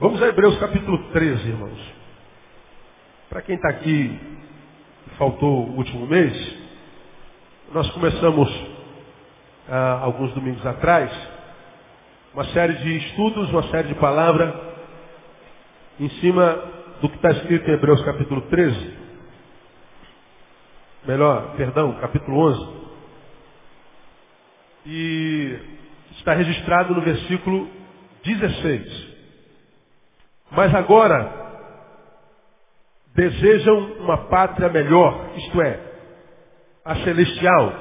Vamos a Hebreus capítulo 13, irmãos. Para quem está aqui, faltou o último mês, nós começamos, alguns domingos atrás, uma série de estudos, uma série de palavras, em cima do que está escrito em Hebreus capítulo 13. Capítulo 11. E está registrado no versículo 16. Mas agora desejam uma pátria melhor, isto é, a celestial.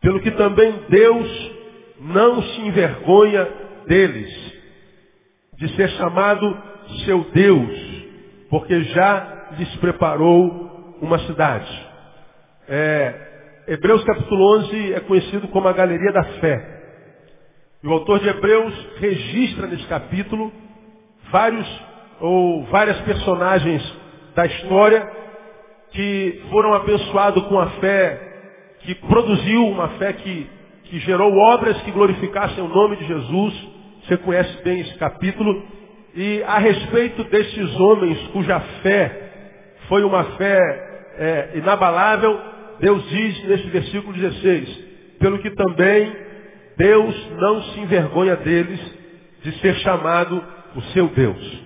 Pelo que também Deus não se envergonha deles, de ser chamado seu Deus, porque já lhes preparou uma cidade. Hebreus capítulo 11 é conhecido como a Galeria da Fé. E o autor de Hebreus registra nesse capítulo várias personagens da história que foram abençoados com a fé, que produziu uma fé que gerou obras que glorificassem o nome de Jesus. Você conhece bem esse capítulo. E a respeito destes homens cuja fé foi uma fé inabalável, Deus diz nesse versículo 16, pelo que também Deus não se envergonha deles de ser chamado o seu Deus.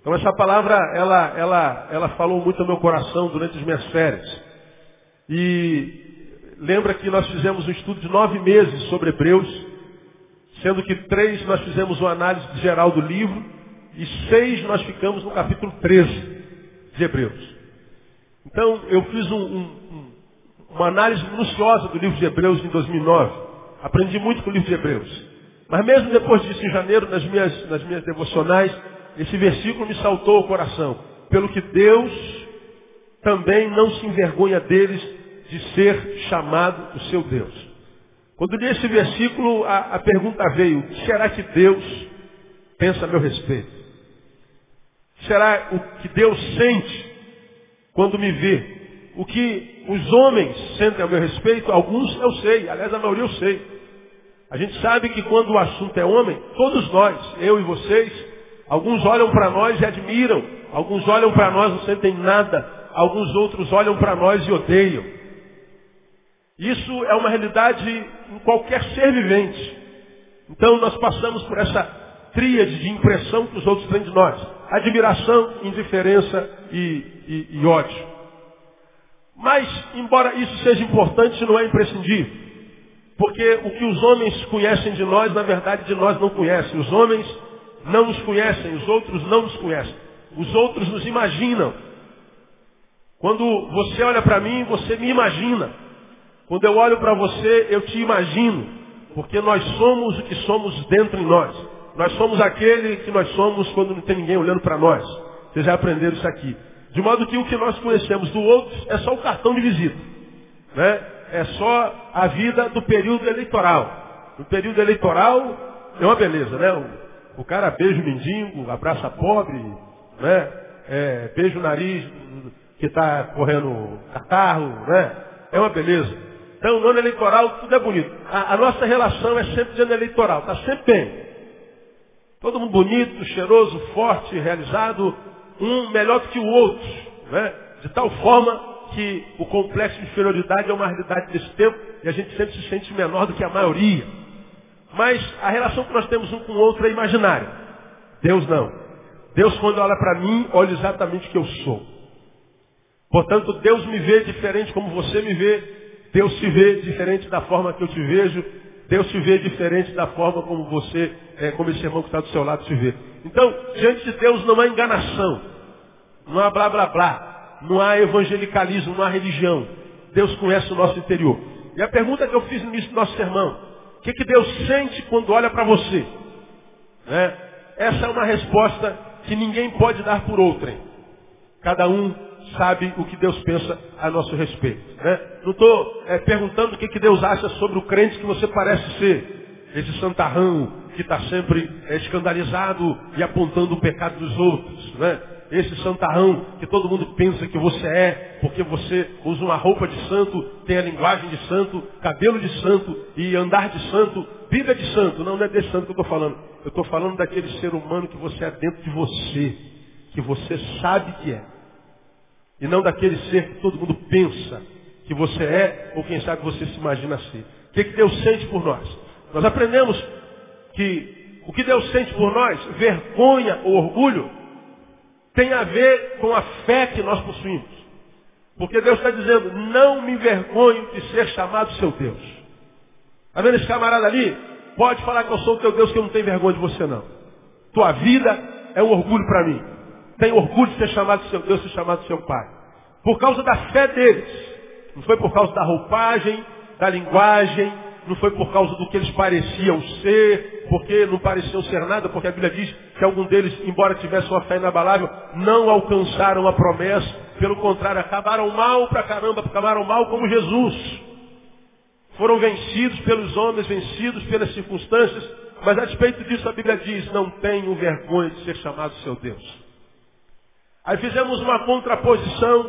Então essa palavra, ela falou muito ao meu coração durante as minhas férias. E lembra que nós fizemos um estudo de 9 meses sobre Hebreus, sendo que 3 nós fizemos uma análise geral do livro e 6 nós ficamos no capítulo 13 de Hebreus. Então eu fiz uma análise minuciosa do livro de Hebreus em 2009. Aprendi muito com o livro de Hebreus. Mas mesmo depois disso, em janeiro, nas minhas devocionais, esse versículo me saltou o coração. Pelo que Deus também não se envergonha deles de ser chamado o seu Deus. Quando li esse versículo, a pergunta veio, será que Deus pensa a meu respeito? Será o que Deus sente quando me vê? O que os homens sentem a meu respeito, alguns eu sei, aliás a maioria eu sei. A gente sabe que quando o assunto é homem, todos nós, eu e vocês, alguns olham para nós e admiram, alguns olham para nós e não sentem nada, alguns outros olham para nós e odeiam. Isso é uma realidade em qualquer ser vivente. Então nós passamos por essa tríade de impressão que os outros têm de nós. Admiração, indiferença e ódio. Mas, embora isso seja importante, não é imprescindível. Porque o que os homens conhecem de nós, na verdade, de nós não conhecem. Os homens não nos conhecem, os outros não nos conhecem. Os outros nos imaginam. Quando você olha para mim, você me imagina. Quando eu olho para você, eu te imagino. Porque nós somos o que somos dentro de nós. Nós somos aquele que nós somos quando não tem ninguém olhando para nós. Vocês já aprenderam isso aqui. De modo que o que nós conhecemos do outro é só o cartão de visita, né? É só a vida do período eleitoral. O período eleitoral é uma beleza, né? O cara beija o mendigo, abraça pobre, né? Beija o nariz que está correndo catarro, né? É uma beleza. Então, no ano eleitoral, tudo é bonito. A nossa relação é sempre de ano eleitoral, está sempre bem. Todo mundo bonito, cheiroso, forte, realizado, um melhor do que o outro, né? De tal forma que o complexo de inferioridade é uma realidade desse tempo e a gente sempre se sente menor do que a maioria. Mas a relação que nós temos um com o outro é imaginária. Deus não. Deus, quando olha para mim, olha exatamente o que eu sou. Portanto, Deus me vê diferente como você me vê. Deus te vê diferente da forma que eu te vejo. Deus te vê diferente da forma como você, como esse irmão que está do seu lado te vê. Então, diante de Deus não há enganação. Não há blá blá blá. Não há evangelicalismo, não há religião. Deus conhece o nosso interior. E a pergunta que eu fiz no início do nosso sermão, o que Deus sente quando olha para você? Né? Essa é uma resposta que ninguém pode dar por outrem. Cada um sabe o que Deus pensa a nosso respeito. Né? Não estou perguntando o que Deus acha sobre o crente que você parece ser. Esse santarrão que está sempre escandalizado e apontando o pecado dos outros. Né? esse santarrão que todo mundo pensa que você é, porque você usa uma roupa de santo, tem a linguagem de santo, cabelo de santo e andar de santo, vida de santo. Não, não é desse santo que eu estou falando. Eu estou falando daquele ser humano que você é dentro de você, que você sabe que é. E não daquele ser que todo mundo pensa que você é, ou quem sabe você se imagina assim. O que Deus sente por nós? Nós aprendemos que o que Deus sente por nós, vergonha ou orgulho, tem a ver com a fé que nós possuímos. Porque Deus está dizendo, não me envergonho de ser chamado seu Deus. Está vendo esse camarada ali? Pode falar que eu sou o teu Deus, que eu não tenho vergonha de você não. Tua vida é um orgulho para mim. Tenho orgulho de ser chamado seu Deus, de ser chamado seu Pai. Por causa da fé deles. Não foi por causa da roupagem, da linguagem, não foi por causa do que eles pareciam ser, porque não pareciam ser nada, porque a Bíblia diz que algum deles, embora tivesse uma fé inabalável, não alcançaram a promessa, pelo contrário, acabaram mal pra caramba, acabaram mal como Jesus. Foram vencidos pelos homens, vencidos pelas circunstâncias, mas a despeito disso a Bíblia diz, não tenho vergonha de ser chamado seu Deus. Aí fizemos uma contraposição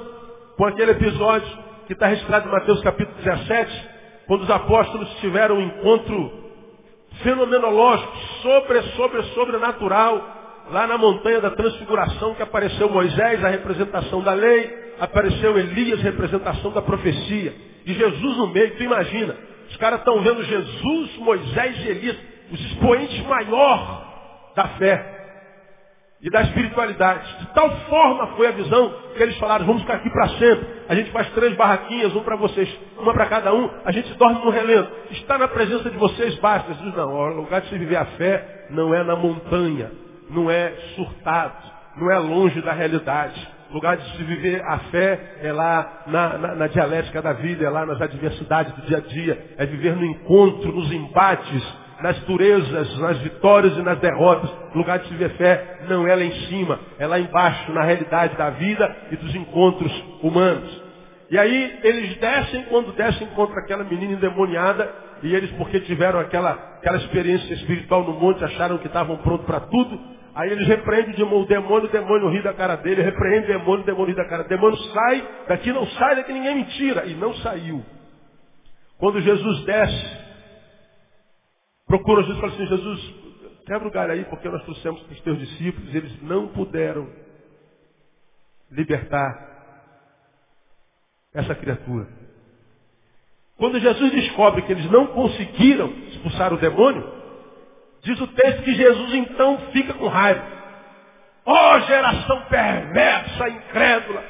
com aquele episódio que está registrado em Mateus capítulo 17, quando os apóstolos tiveram um encontro fenomenológico, sobrenatural, lá na montanha da transfiguração, que apareceu Moisés, a representação da lei, apareceu Elias, representação da profecia, e Jesus no meio. Tu imagina, os caras estão vendo Jesus, Moisés e Elias, os expoentes maior da fé e da espiritualidade. De tal forma foi a visão que eles falaram, vamos ficar aqui para sempre. A gente faz 3 barraquinhas, um para vocês, uma para cada um. A gente dorme no relento. Está na presença de vocês, basta. Jesus, não, o lugar de se viver a fé não é na montanha, não é surtado, não é longe da realidade. O lugar de se viver a fé é lá na dialética da vida, é lá nas adversidades do dia a dia, é viver no encontro, nos embates, nas durezas, nas vitórias e nas derrotas. O lugar de se ver fé não é lá em cima, é lá embaixo, na realidade da vida e dos encontros humanos. E aí eles descem, quando descem, encontram aquela menina endemoniada, e eles, porque tiveram aquela experiência espiritual no monte, acharam que estavam prontos para tudo. Aí eles repreendem o demônio ri da cara dele, repreende o demônio ri da cara dele. Demônio, sai daqui, não sai daqui, ninguém me tira. E não saiu. Quando Jesus desce, procura Jesus e fala assim, Jesus, quebra o galho aí, porque nós trouxemos para os teus discípulos, eles não puderam libertar essa criatura. Quando Jesus descobre que eles não conseguiram expulsar o demônio, diz o texto que Jesus então fica com raiva. Ó, geração perversa, incrédula,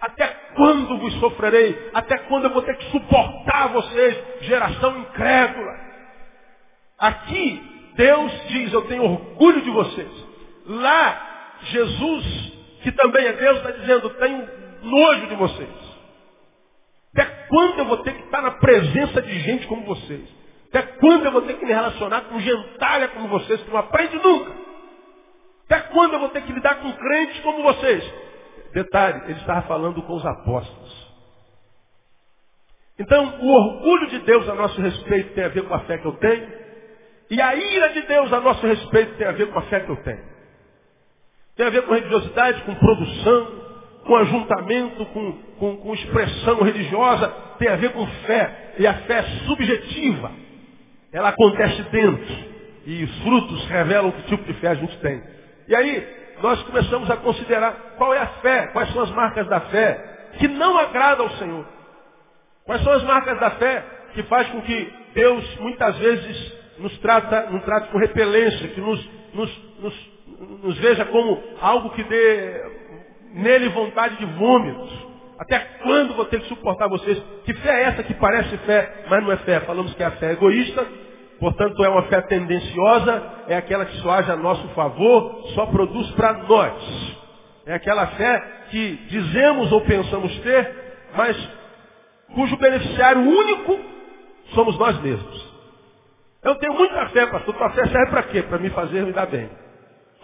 até quando vos sofrerei? Até quando eu vou ter que suportar vocês, geração incrédula? Aqui, Deus diz, eu tenho orgulho de vocês. Lá, Jesus, que também é Deus, está dizendo, tenho nojo de vocês. Até quando eu vou ter que estar na presença de gente como vocês? Até quando eu vou ter que me relacionar com gentalha como vocês, que não aprende nunca? Até quando eu vou ter que lidar com crentes como vocês? Detalhe, ele estava falando com os apóstolos. Então, o orgulho de Deus a nosso respeito tem a ver com a fé que eu tenho. E a ira de Deus a nosso respeito tem a ver com a fé que eu tenho. Tem a ver com religiosidade, com produção, com ajuntamento, com expressão religiosa. Tem a ver com fé. E a fé é subjetiva. Ela acontece dentro. E os frutos revelam que tipo de fé a gente tem. E aí, nós começamos a considerar qual é a fé, quais são as marcas da fé que não agrada ao Senhor. Quais são as marcas da fé que faz com que Deus, muitas vezes, nos trata com repelência, que nos veja como algo que dê nele vontade de vômitos. Até quando vou ter que suportar vocês? Que fé é essa que parece fé, mas não é fé? Falamos que é a fé egoísta, portanto é uma fé tendenciosa, é aquela que só age a nosso favor, só produz para nós. É aquela fé que dizemos ou pensamos ter, mas cujo beneficiário único somos nós mesmos. Eu tenho muita fé, pastor. Tua fé serve para quê? Para me fazer me dar bem.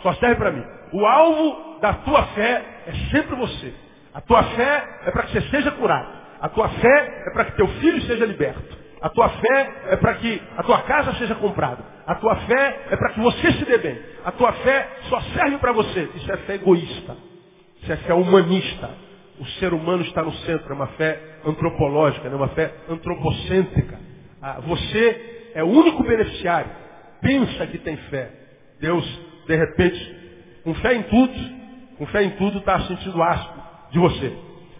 Só serve para mim. O alvo da tua fé é sempre você. A tua fé é para que você seja curado. A tua fé é para que teu filho seja liberto. A tua fé é para que a tua casa seja comprada. A tua fé é para que você se dê bem. A tua fé só serve para você. Isso é fé egoísta. Isso é fé humanista. O ser humano está no centro. É uma fé antropológica, né? Uma fé antropocêntrica. Você é o único beneficiário. Pensa que tem fé. Deus, de repente, com fé em tudo, está sentindo asco de você.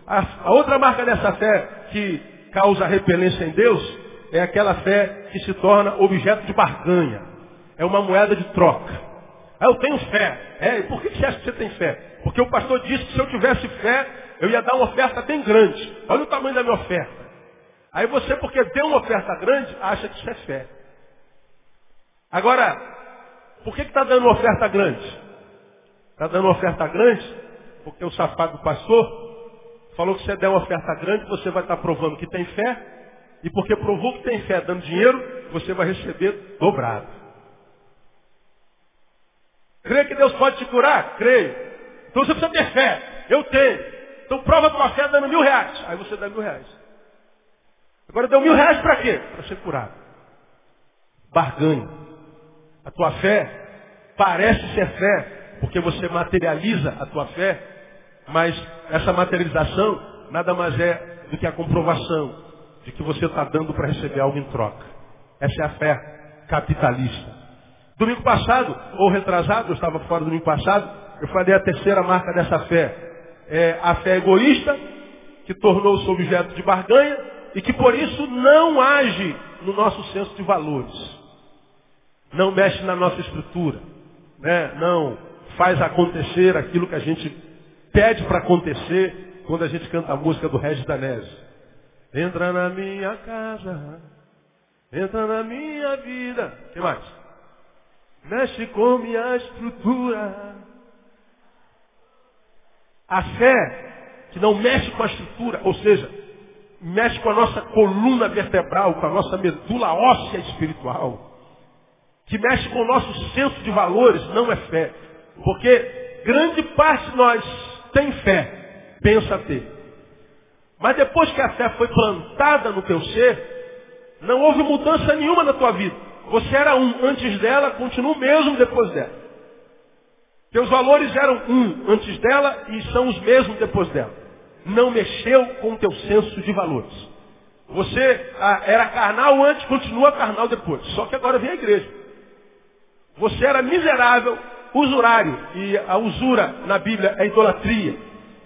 A outra marca dessa fé que causa repelência em Deus é aquela fé que se torna objeto de barganha. É uma moeda de troca. Eu tenho fé. E por que você acha que você tem fé? Porque o pastor disse que se eu tivesse fé, eu ia dar uma oferta bem grande. Olha o tamanho da minha oferta. Aí você, porque deu uma oferta grande, acha que isso é fé. Agora, por que está dando uma oferta grande? Está dando uma oferta grande porque o safado do pastor falou que se der uma oferta grande, você vai estar provando que tem fé. E porque provou que tem fé dando dinheiro, você vai receber dobrado. Crê que Deus pode te curar? Creio. Então você precisa ter fé. Eu tenho. Então prova de uma fé dando R$1.000. Aí você dá R$1.000. Agora deu R$1.000 para quê? Para ser curado. Barganha. A tua fé parece ser fé, porque você materializa a tua fé, mas essa materialização nada mais é do que a comprovação de que você está dando para receber algo em troca. Essa é a fé capitalista. Domingo passado, ou retrasado, eu estava fora domingo passado, eu falei a terceira marca dessa fé. É a fé egoísta, que tornou-se objeto de barganha e que por isso não age no nosso senso de valores. Não mexe na nossa estrutura, né? Não faz acontecer aquilo que a gente pede para acontecer quando a gente canta a música do Regis Danese. Entra na minha casa, entra na minha vida. O que mais? Mexe com minha estrutura. A fé que não mexe com a estrutura, ou seja, mexe com a nossa coluna vertebral, com a nossa medula óssea espiritual, que mexe com o nosso senso de valores, não é fé. Porque grande parte de nós tem fé, pensa ter. Mas depois que a fé foi plantada no teu ser, não houve mudança nenhuma na tua vida. Você era um antes dela, continua o mesmo depois dela. Teus valores eram um antes dela e são os mesmos depois dela. Não mexeu com o teu senso de valores. Você era carnal antes, continua carnal depois. Só que agora vem a igreja. Você era miserável, usurário, e a usura na Bíblia é idolatria.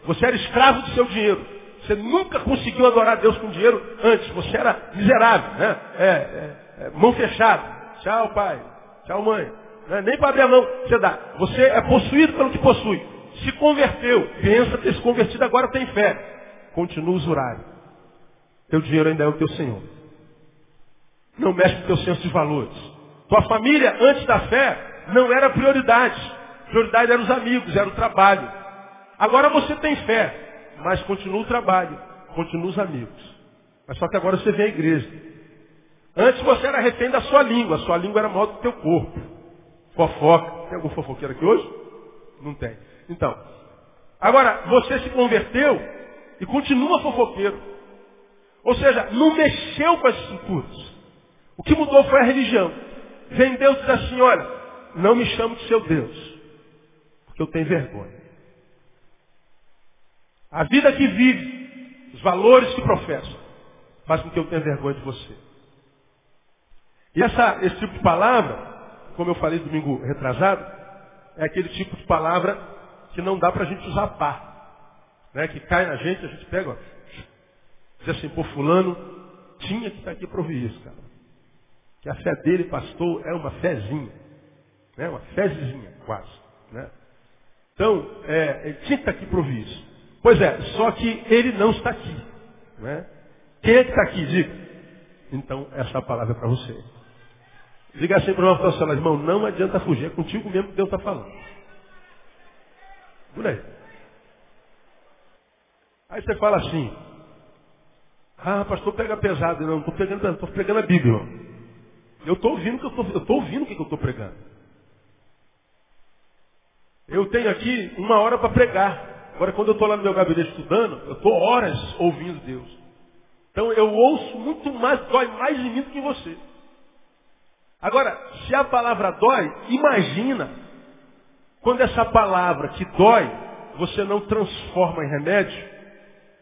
Você era escravo do seu dinheiro. Você nunca conseguiu adorar Deus com dinheiro antes. Você era miserável, né? Mão fechada. Tchau, pai. Tchau, mãe. Nem para abrir a mão você dá. Você é possuído pelo que possui. Se converteu. Pensa ter se convertido, agora tem fé. Continua usurário. Teu dinheiro ainda é o teu senhor. Não mexe com o teu senso de valores. Tua família, antes da fé, não era prioridade. Prioridade eram os amigos, era o trabalho. Agora você tem fé, mas continua o trabalho, continua os amigos. Mas só que agora você vem à igreja. Antes você era refém da sua língua. A sua língua era maior do que o teu corpo. Fofoca. Tem algum fofoqueiro aqui hoje? Não tem. Então, agora você se converteu e continua fofoqueiro. Ou seja, não mexeu com as estruturas. O que mudou foi a religião. Vem Deus e diz assim, olha, não me chamo de seu Deus, porque eu tenho vergonha. A vida que vive, os valores que professa, faz com que eu tenha vergonha de você. E esse tipo de palavra, como eu falei domingo retrasado, é aquele tipo de palavra que não dá para a gente usar pá, né? Que cai na gente, a gente pega, ó, diz assim, pô, fulano, tinha que estar aqui para ouvir isso, cara. Que a fé dele, pastor, é uma fezinha. Né? Uma fezinha, quase. Né? Então, ele tinha que estar aqui para ouvir isso. Pois é, só que ele não está aqui. Né? Quem é que está aqui? Diga. Então, essa palavra é para você. Diga assim para o nosso pastor, irmão, não adianta fugir, é contigo mesmo que Deus está falando. Por aí. Aí você fala assim, pastor, pega pesado. Não, estou pregando a Bíblia, irmão. Eu estou ouvindo o que eu estou pregando. Eu tenho aqui uma hora para pregar. Agora, quando eu estou lá no meu gabinete estudando, eu estou horas ouvindo Deus. Então, eu ouço muito mais, dói mais em mim do que em você. Agora, se a palavra dói, imagina quando essa palavra que dói, você não transforma em remédio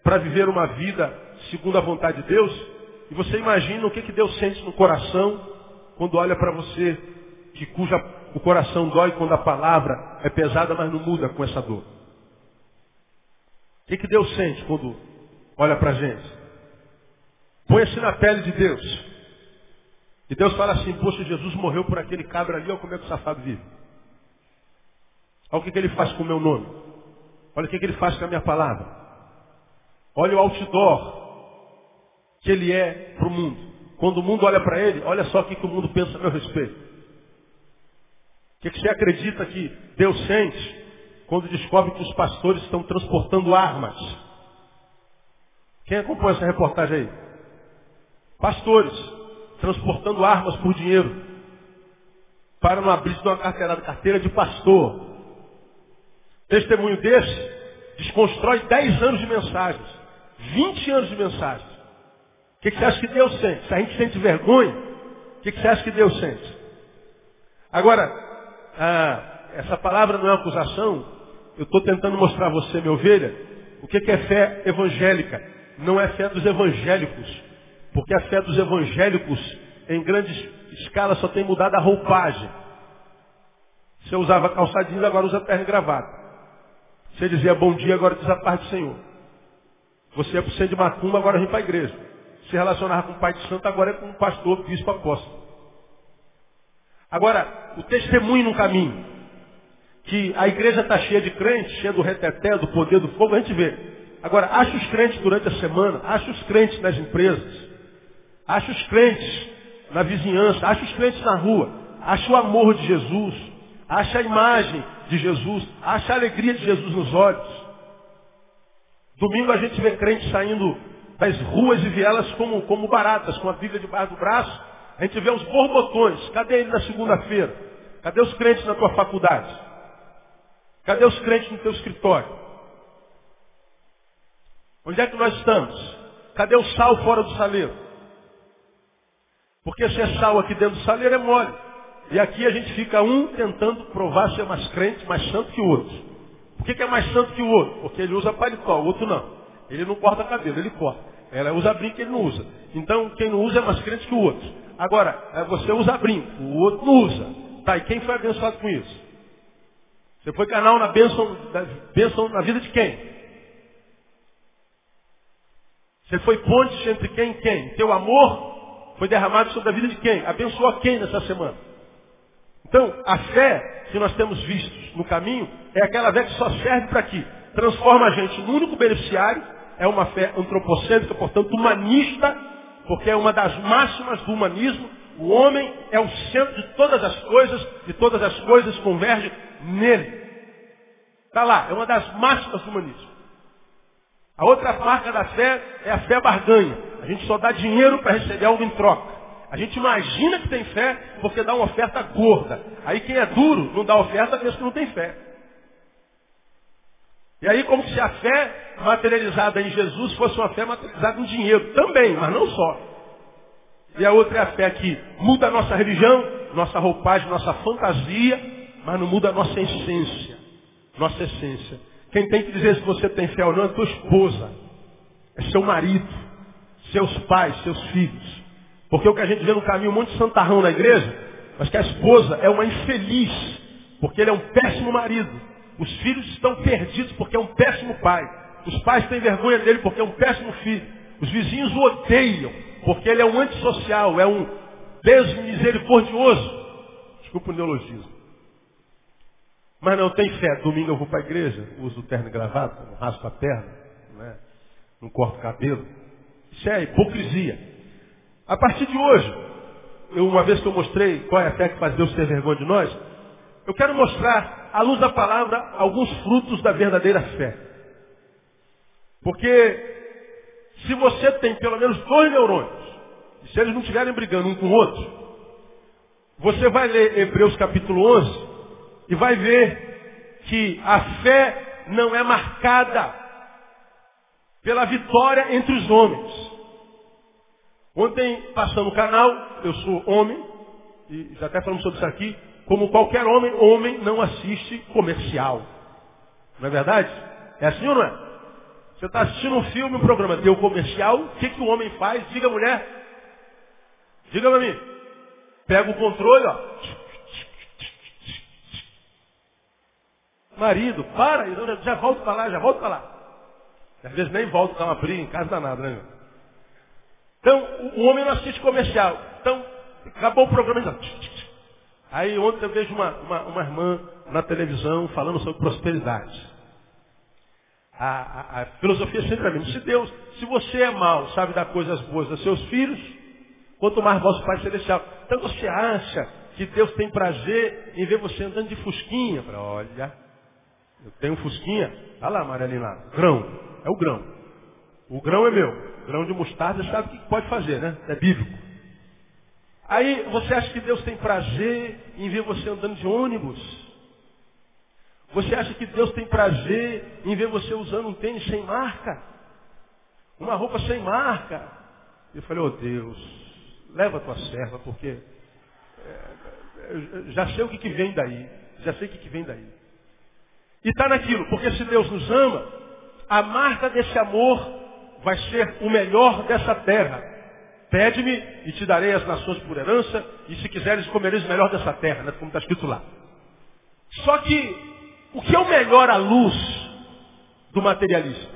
para viver uma vida segundo a vontade de Deus, e você imagina o que Deus sente no coração quando olha para você, que cuja o coração dói quando a palavra é pesada, mas não muda com essa dor. O que Deus sente quando olha para a gente? Põe-se na pele de Deus. E Deus fala assim: poxa, Jesus morreu por aquele cabra ali, olha como é que o safado vive. Olha o que ele faz com o meu nome. Olha o que ele faz com a minha palavra. Olha o outdoor que ele é para o mundo. Quando o mundo olha para ele, olha só o que o mundo pensa a meu respeito. O que você acredita que Deus sente quando descobre que os pastores estão transportando armas? Quem acompanha essa reportagem aí? Pastores transportando armas por dinheiro. Para não abrir uma carteira de pastor. Testemunho desse desconstrói 10 anos de mensagens, 20 anos de mensagens. O que você acha que Deus sente? Se a gente sente vergonha, o que você acha que Deus sente? Agora, essa palavra não é acusação. Eu estou tentando mostrar a você, minha ovelha, o que é fé evangélica. Não é fé dos evangélicos. Porque a fé dos evangélicos, em grande escala, só tem mudado a roupagem. Você usava calçadinhos, agora usa terno e gravata. Você dizia bom dia, agora diz a paz do Senhor. Você é por ser de macumba, agora vem para a igreja. Se relacionava com o pai de santo, agora é com o pastor, bispo, apóstolo. Agora, o testemunho no caminho, que a igreja está cheia de crentes, cheia do reteté, do poder, do fogo, a gente vê. Agora, acha os crentes durante a semana, acha os crentes nas empresas. Acha os crentes na vizinhança, acha os crentes na rua, acha o amor de Jesus, acha a imagem de Jesus, acha a alegria de Jesus nos olhos. Domingo a gente vê crentes saindo das ruas e vielas como baratas, com a Bíblia debaixo do braço. A gente vê os borbotões. Cadê ele na segunda-feira? Cadê os crentes na tua faculdade? Cadê os crentes no teu escritório? Onde é que nós estamos? Cadê o sal fora do saleiro? Porque se é sal aqui dentro do saleiro é mole. E aqui a gente fica um tentando provar se é mais crente, mais santo que o outro. Por que é mais santo que o outro? Porque ele usa paletó, o outro não. Ele não corta cabelo, ele corta. Ela usa brinco, ele não usa. Então quem não usa é mais crente que o outro. Agora, você usa brinco, o outro não usa. Tá, e quem foi abençoado com isso? Você foi canal na bênção na vida de quem? Você foi ponte entre quem e quem? Teu amor foi derramado sobre a vida de quem? Abençoou a quem nessa semana? Então, a fé que nós temos visto no caminho é aquela fé que só serve para quê? Transforma a gente no único beneficiário. É uma fé antropocêntrica, portanto humanista, porque é uma das máximas do humanismo. O homem é o centro de todas as coisas e todas as coisas convergem nele. Está lá, é uma das máximas do humanismo. A outra marca da fé é a fé barganha. A gente só dá dinheiro para receber algo em troca. A gente imagina que tem fé porque dá uma oferta gorda. Aí quem é duro não dá oferta mesmo que não tem fé. E aí como se a fé materializada em Jesus fosse uma fé materializada em dinheiro também, mas não só. E a outra é a fé que muda a nossa religião, nossa roupagem, nossa fantasia, mas não muda a nossa essência. Nossa essência. Quem tem que dizer se você tem fé ou não é tua esposa, é seu marido, seus pais, seus filhos. Porque o que a gente vê no caminho, um monte de santarrão na igreja, mas que a esposa é uma infeliz, porque ele é um péssimo marido. Os filhos estão perdidos porque é um péssimo pai. Os pais têm vergonha dele porque é um péssimo filho. Os vizinhos o odeiam, porque ele é um antissocial, é um desmisericordioso. Desculpa o neologismo. Mas não tem fé. Domingo eu vou para a igreja, uso terno e gravata, não raspo a perna, né? Não corto o cabelo. Isso é hipocrisia. A partir de hoje, uma vez que eu mostrei qual é a fé que faz Deus ter vergonha de nós, eu quero mostrar, à luz da palavra, alguns frutos da verdadeira fé. Porque se você tem pelo menos 2 neurônios, e se eles não estiverem brigando um com o outro, você vai ler Hebreus capítulo 11, e vai ver que a fé não é marcada pela vitória entre os homens. Ontem, passando o canal, eu sou homem, e já até falamos sobre isso aqui, como qualquer homem, homem não assiste comercial. Não é verdade? É assim ou não é? Você está assistindo um filme, um programa, tem um comercial, o que o homem faz? Diga, mulher. Diga para mim. Pega o controle, ó. Marido, para, já volto para lá, já volto para lá. Às vezes nem volto, dá uma briga em casa, danada, né? Então, o homem não assiste comercial. Então, acabou o programa ainda. Aí ontem eu vejo uma irmã na televisão falando sobre prosperidade. A filosofia é sempre a mesma. Se Deus, se você é mau, sabe dar coisas boas a seus filhos, quanto mais vosso Pai Celestial. Então você acha que Deus tem prazer em ver você andando de fusquinha? Olha, eu tenho fusquinha. Olha lá, Marialina, grão. É o grão. O grão é meu. O grão de mostarda sabe o que pode fazer, né? É bíblico. Aí você acha que Deus tem prazer em ver você andando de ônibus? Você acha que Deus tem prazer em ver você usando um tênis sem marca? Uma roupa sem marca? Eu falei, ó Deus, leva a tua serva, porque já sei o que vem daí. Já sei o que vem daí. E está naquilo, porque se Deus nos ama, a marca desse amor vai ser o melhor dessa terra. Pede-me e te darei as nações por herança, e se quiseres comereis o melhor dessa terra, né? Como está escrito lá. Só que o que é o melhor à luz do materialista?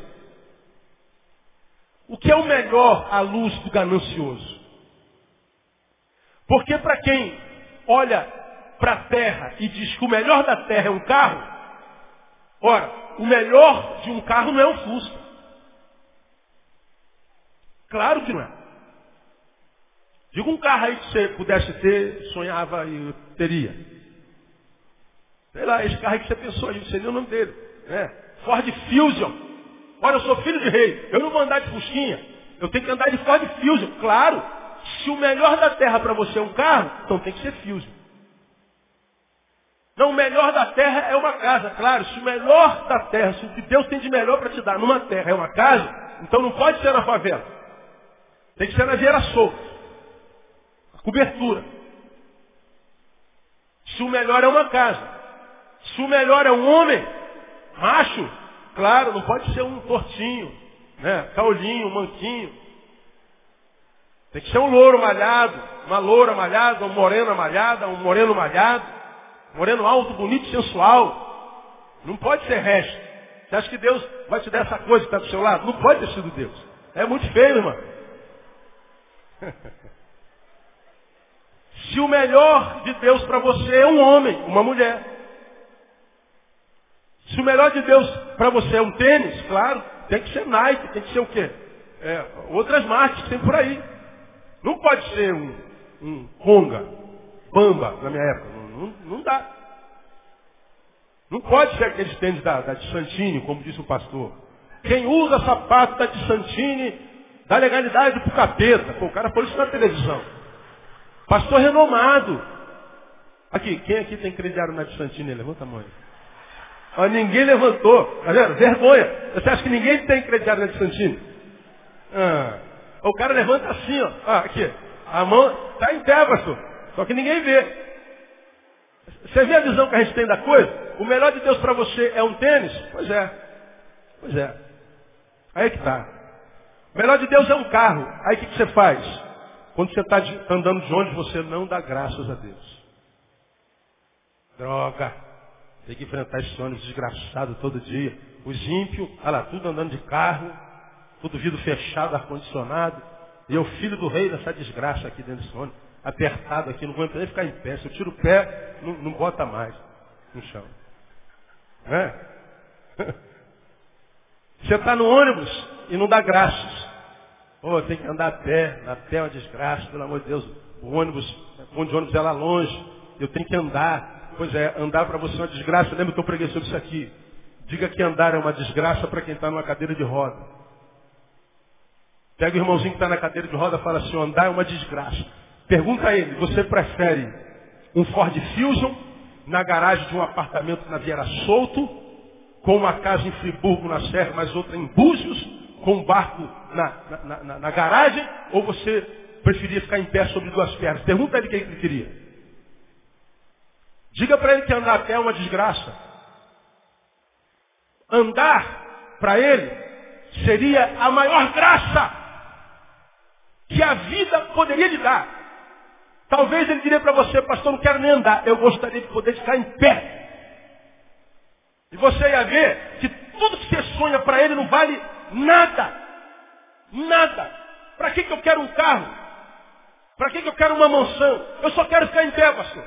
O que é o melhor à luz do ganancioso? Porque para quem olha para a terra e diz que o melhor da terra é um carro, ora, o melhor de um carro não é um Fusca. Claro que não é. Diga um carro aí que você pudesse ter, sonhava e teria. Sei lá, esse carro aí que você pensou aí, não sei nem o nome dele. Né? Ford Fusion. Olha, eu sou filho de rei, eu não vou andar de fusquinha. Eu tenho que andar de Ford Fusion. Claro, se o melhor da terra para você é um carro, então tem que ser Fusion. Não, o melhor da terra é uma casa. Claro, se o melhor da terra, se o que Deus tem de melhor para te dar numa terra é uma casa, então não pode ser na favela. Tem que ser na Vieira Solta. Cobertura. Se o melhor é uma casa, se o melhor é um homem, macho, claro, não pode ser um tortinho, né? Caulinho, manquinho. Tem que ser um louro malhado, uma loura malhada, uma morena malhada, um moreno malhado, moreno alto, bonito, sensual. Não pode ser resto. Você acha que Deus vai te dar essa coisa que está do seu lado? Não pode ter sido Deus. É muito feio, irmão. Se o melhor de Deus para você é um homem, uma mulher. Se o melhor de Deus para você é um tênis, claro, tem que ser Nike, tem que ser o quê? Outras marcas que tem por aí. Não pode ser um Honda, Bamba, na minha época. Não dá. Não pode ser aqueles tênis da de Santini, como disse o pastor. Quem usa sapato da de Santini dá legalidade pro capeta. Pô, o cara falou isso na televisão. Pastor renomado. Aqui, quem aqui tem crediário na de Santini? Levanta a mão aí. Ó, ninguém levantou. Tá vendo? Vergonha. Você acha que ninguém tem crediário na de Santini? Ah. O cara levanta assim, ó. Ah, aqui. A mão tá em pé, pastor. Só que ninguém vê. Você vê a visão que a gente tem da coisa? O melhor de Deus para você é um tênis? Pois é. Pois é. Aí que tá. O melhor de Deus é um carro. Aí o que você faz? Quando você está andando de ônibus, você não dá graças a Deus. Droga. Tem que enfrentar esse ônibus desgraçado todo dia. Os ímpios, olha lá, tudo andando de carro, tudo vidro fechado, ar-condicionado. E eu, filho do rei dessa desgraça aqui dentro desse ônibus, apertado aqui, não vou nem ficar em pé. Se eu tiro o pé, não bota mais no chão. Né? Você está no ônibus e não dá graças. Oh, tem que andar a pé é uma desgraça, pelo amor de Deus. O ponto de ônibus é lá longe, eu tenho que andar. Pois é, andar para você é uma desgraça. Lembra que eu preguei sobre isso aqui? Diga que andar é uma desgraça para quem está numa cadeira de roda. Pega o irmãozinho que está na cadeira de roda e fala assim, andar é uma desgraça. Pergunta a ele, você prefere um Ford Fusion na garagem de um apartamento na Vieira Solto, com uma casa em Friburgo na Serra, mas outra em Búzios, com um barco na garagem, ou você preferia ficar em pé sobre duas pernas? Pergunta a ele o que ele queria. Diga para ele que andar a pé é uma desgraça. andar para ele seria a maior graça que a vida poderia lhe dar. Talvez ele diria para você: pastor, não quero nem andar, eu gostaria de poder ficar em pé. E você ia ver que tudo que você sonha para ele não vale nada. Nada. Para que eu quero um carro? Para que eu quero uma mansão? Eu só quero ficar em pé, pastor.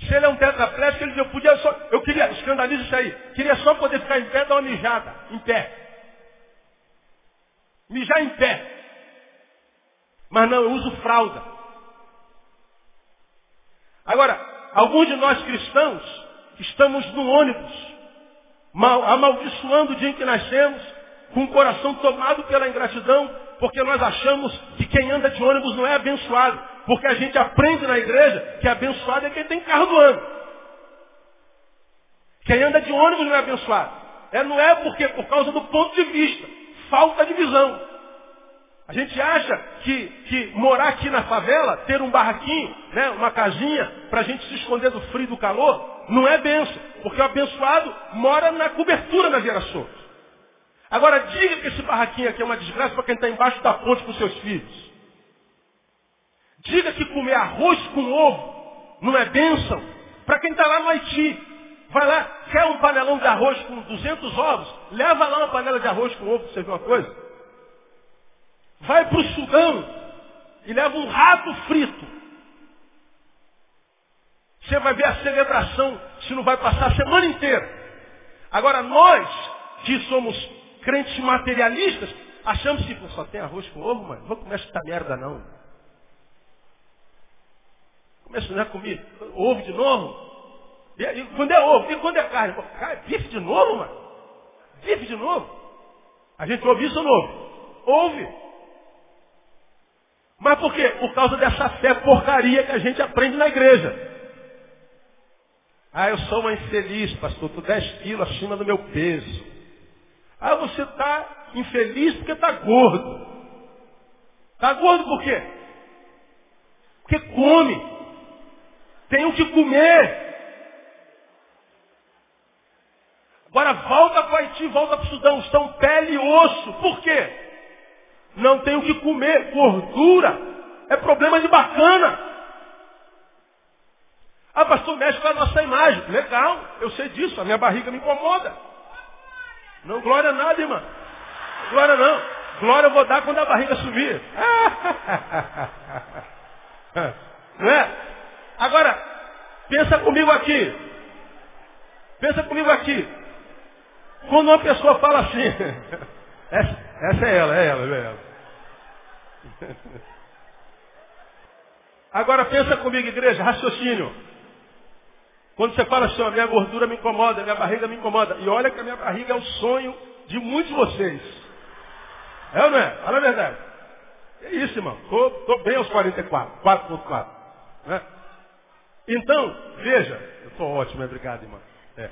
Se ele é um tetraplégico, ele diz: eu queria, escandaliza isso aí, queria só poder ficar em pé e dar uma mijada, em pé. Mijar em pé. Mas não, eu uso fralda. Agora, alguns de nós cristãos estamos no ônibus, amaldiçoando o dia em que nascemos, com o coração tomado pela ingratidão, porque nós achamos que quem anda de ônibus não é abençoado. Porque a gente aprende na igreja que abençoado é quem tem carro do ano. Quem anda de ônibus não é abençoado. Não é porque por causa do ponto de vista. Falta de visão. A gente acha que morar aqui na favela, ter um barraquinho, uma casinha, para a gente se esconder do frio e do calor, não é benção. Porque o abençoado mora na cobertura das gerações. Agora, diga que esse barraquinho aqui é uma desgraça para quem está embaixo da ponte com seus filhos. Diga que comer arroz com ovo não é bênção para quem está lá no Haiti. Vai lá, quer um panelão de arroz com 200 ovos? Leva lá uma panela de arroz com ovo, você vê uma coisa? Vai para o Sudão e leva um rato frito. Você vai ver a celebração, se não vai passar a semana inteira. Agora nós, que somos crentes materialistas, achamos que só tem arroz com ovo, mano. Não vou comer essa merda não. Começo a comer ovo de novo. E quando é ovo? E quando é carne? Bife de novo, mano. Bife de novo. A gente ouve isso ou não ouve? Ouve. Mas por quê? Por causa dessa fé porcaria que a gente aprende na igreja. Ah, eu sou uma infeliz, pastor. Estou 10 quilos acima do meu peso. Ah, você está infeliz porque está gordo. Está gordo por quê? Porque come. Tem o que comer. Agora volta para o Haiti, volta para o Sudão. Estão pele e osso. Por quê? Não tem o que comer, gordura é problema de bacana. Ah, pastor, mexe com a nossa imagem. Legal, eu sei disso, a minha barriga me incomoda. Não, glória nada, irmã. Glória não. Glória eu vou dar quando a barriga subir. Não é? Agora, pensa comigo aqui. Quando uma pessoa fala assim... Essa é ela. Agora pensa comigo, igreja, raciocínio. Quando você fala assim, a minha gordura me incomoda, a minha barriga me incomoda. E olha que a minha barriga é o sonho de muitos de vocês. É ou não é? Fala a verdade. É isso, irmão. Estou bem aos 44. 4.4. Né? Então, veja. Eu estou ótimo, obrigado, irmão. É.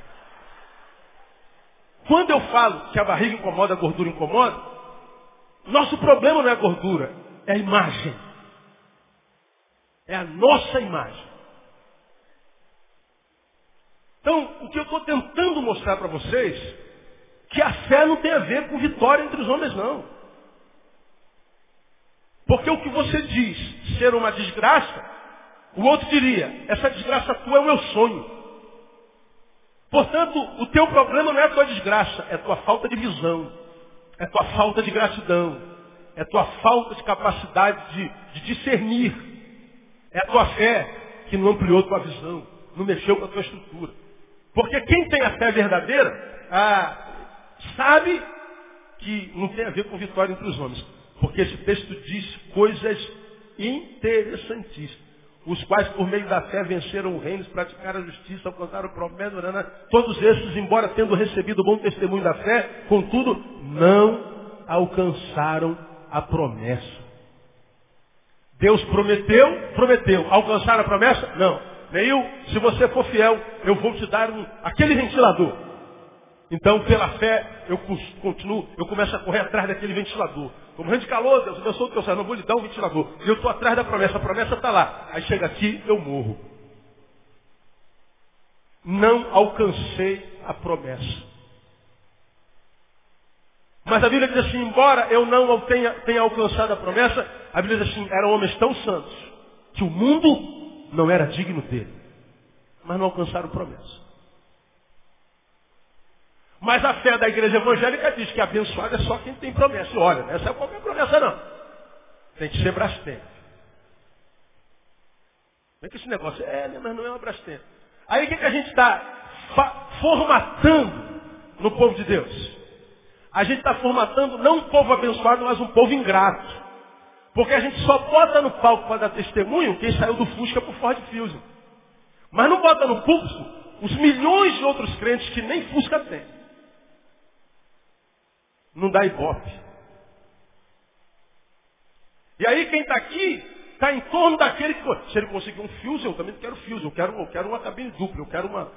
Quando eu falo que a barriga incomoda, a gordura incomoda, nosso problema não é a gordura, é a imagem. É a nossa imagem. Então, o que eu estou tentando mostrar para vocês é que a fé não tem a ver com vitória entre os homens, não. Porque o que você diz ser uma desgraça, o outro diria, essa desgraça tua é o meu sonho. Portanto, o teu problema não é a tua desgraça, é a tua falta de visão, é a tua falta de gratidão, é a tua falta de capacidade de discernir, é a tua fé que não ampliou tua visão, não mexeu com a tua estrutura. Porque quem tem a fé verdadeira, sabe que não tem a ver com vitória entre os homens. Porque esse texto diz coisas interessantíssimas. Os quais por meio da fé venceram o reino, praticaram a justiça, alcançaram o promessa, todos esses, embora tendo recebido o bom testemunho da fé, contudo, não alcançaram a promessa. Deus prometeu. Alcançaram a promessa? Não. Neil, se você for fiel, eu vou te dar aquele ventilador. Então, pela fé, eu começo a correr atrás daquele ventilador. Estou morrendo de calor, Deus, eu sou o teu servo, não vou lhe dar um ventilador. E eu estou atrás da promessa, a promessa está lá. Aí chega aqui, eu morro. Não alcancei a promessa. Mas a Bíblia diz assim, embora eu não tenha alcançado a promessa, a Bíblia diz assim, eram homens tão santos que o mundo não era digno dele. Mas não alcançaram promessa. Mas a fé da igreja evangélica diz que abençoado é só quem tem promessa. E olha, essa é qualquer promessa não. Tem que ser brastemp. Como é que esse negócio é, mas não é uma brastemp. Aí o que a gente está formatando no povo de Deus? A gente está formatando não um povo abençoado, mas um povo ingrato. Porque a gente só bota no palco para dar testemunho quem saiu do Fusca para o Ford Fusion. Mas não bota no púlpito os milhões de outros crentes que nem Fusca tem. Não dá ibope. E aí quem está aqui, está em torno daquele que... Se ele conseguir um Fusion, eu também quero Fusion. Eu quero uma cabine dupla, eu quero uma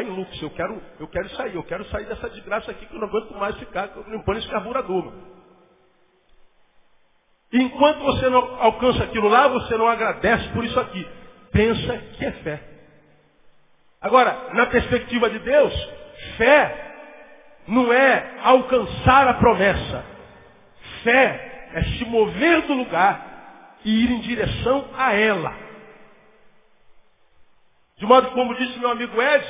Hilux, eu quero sair dessa desgraça aqui que eu não aguento mais ficar limpando esse carburador. Mano. E enquanto você não alcança aquilo lá, você não agradece por isso aqui. Pensa que é fé. Agora, na perspectiva de Deus, fé... não é alcançar a promessa. Fé é se mover do lugar e ir em direção a ela. De modo como disse meu amigo Ed,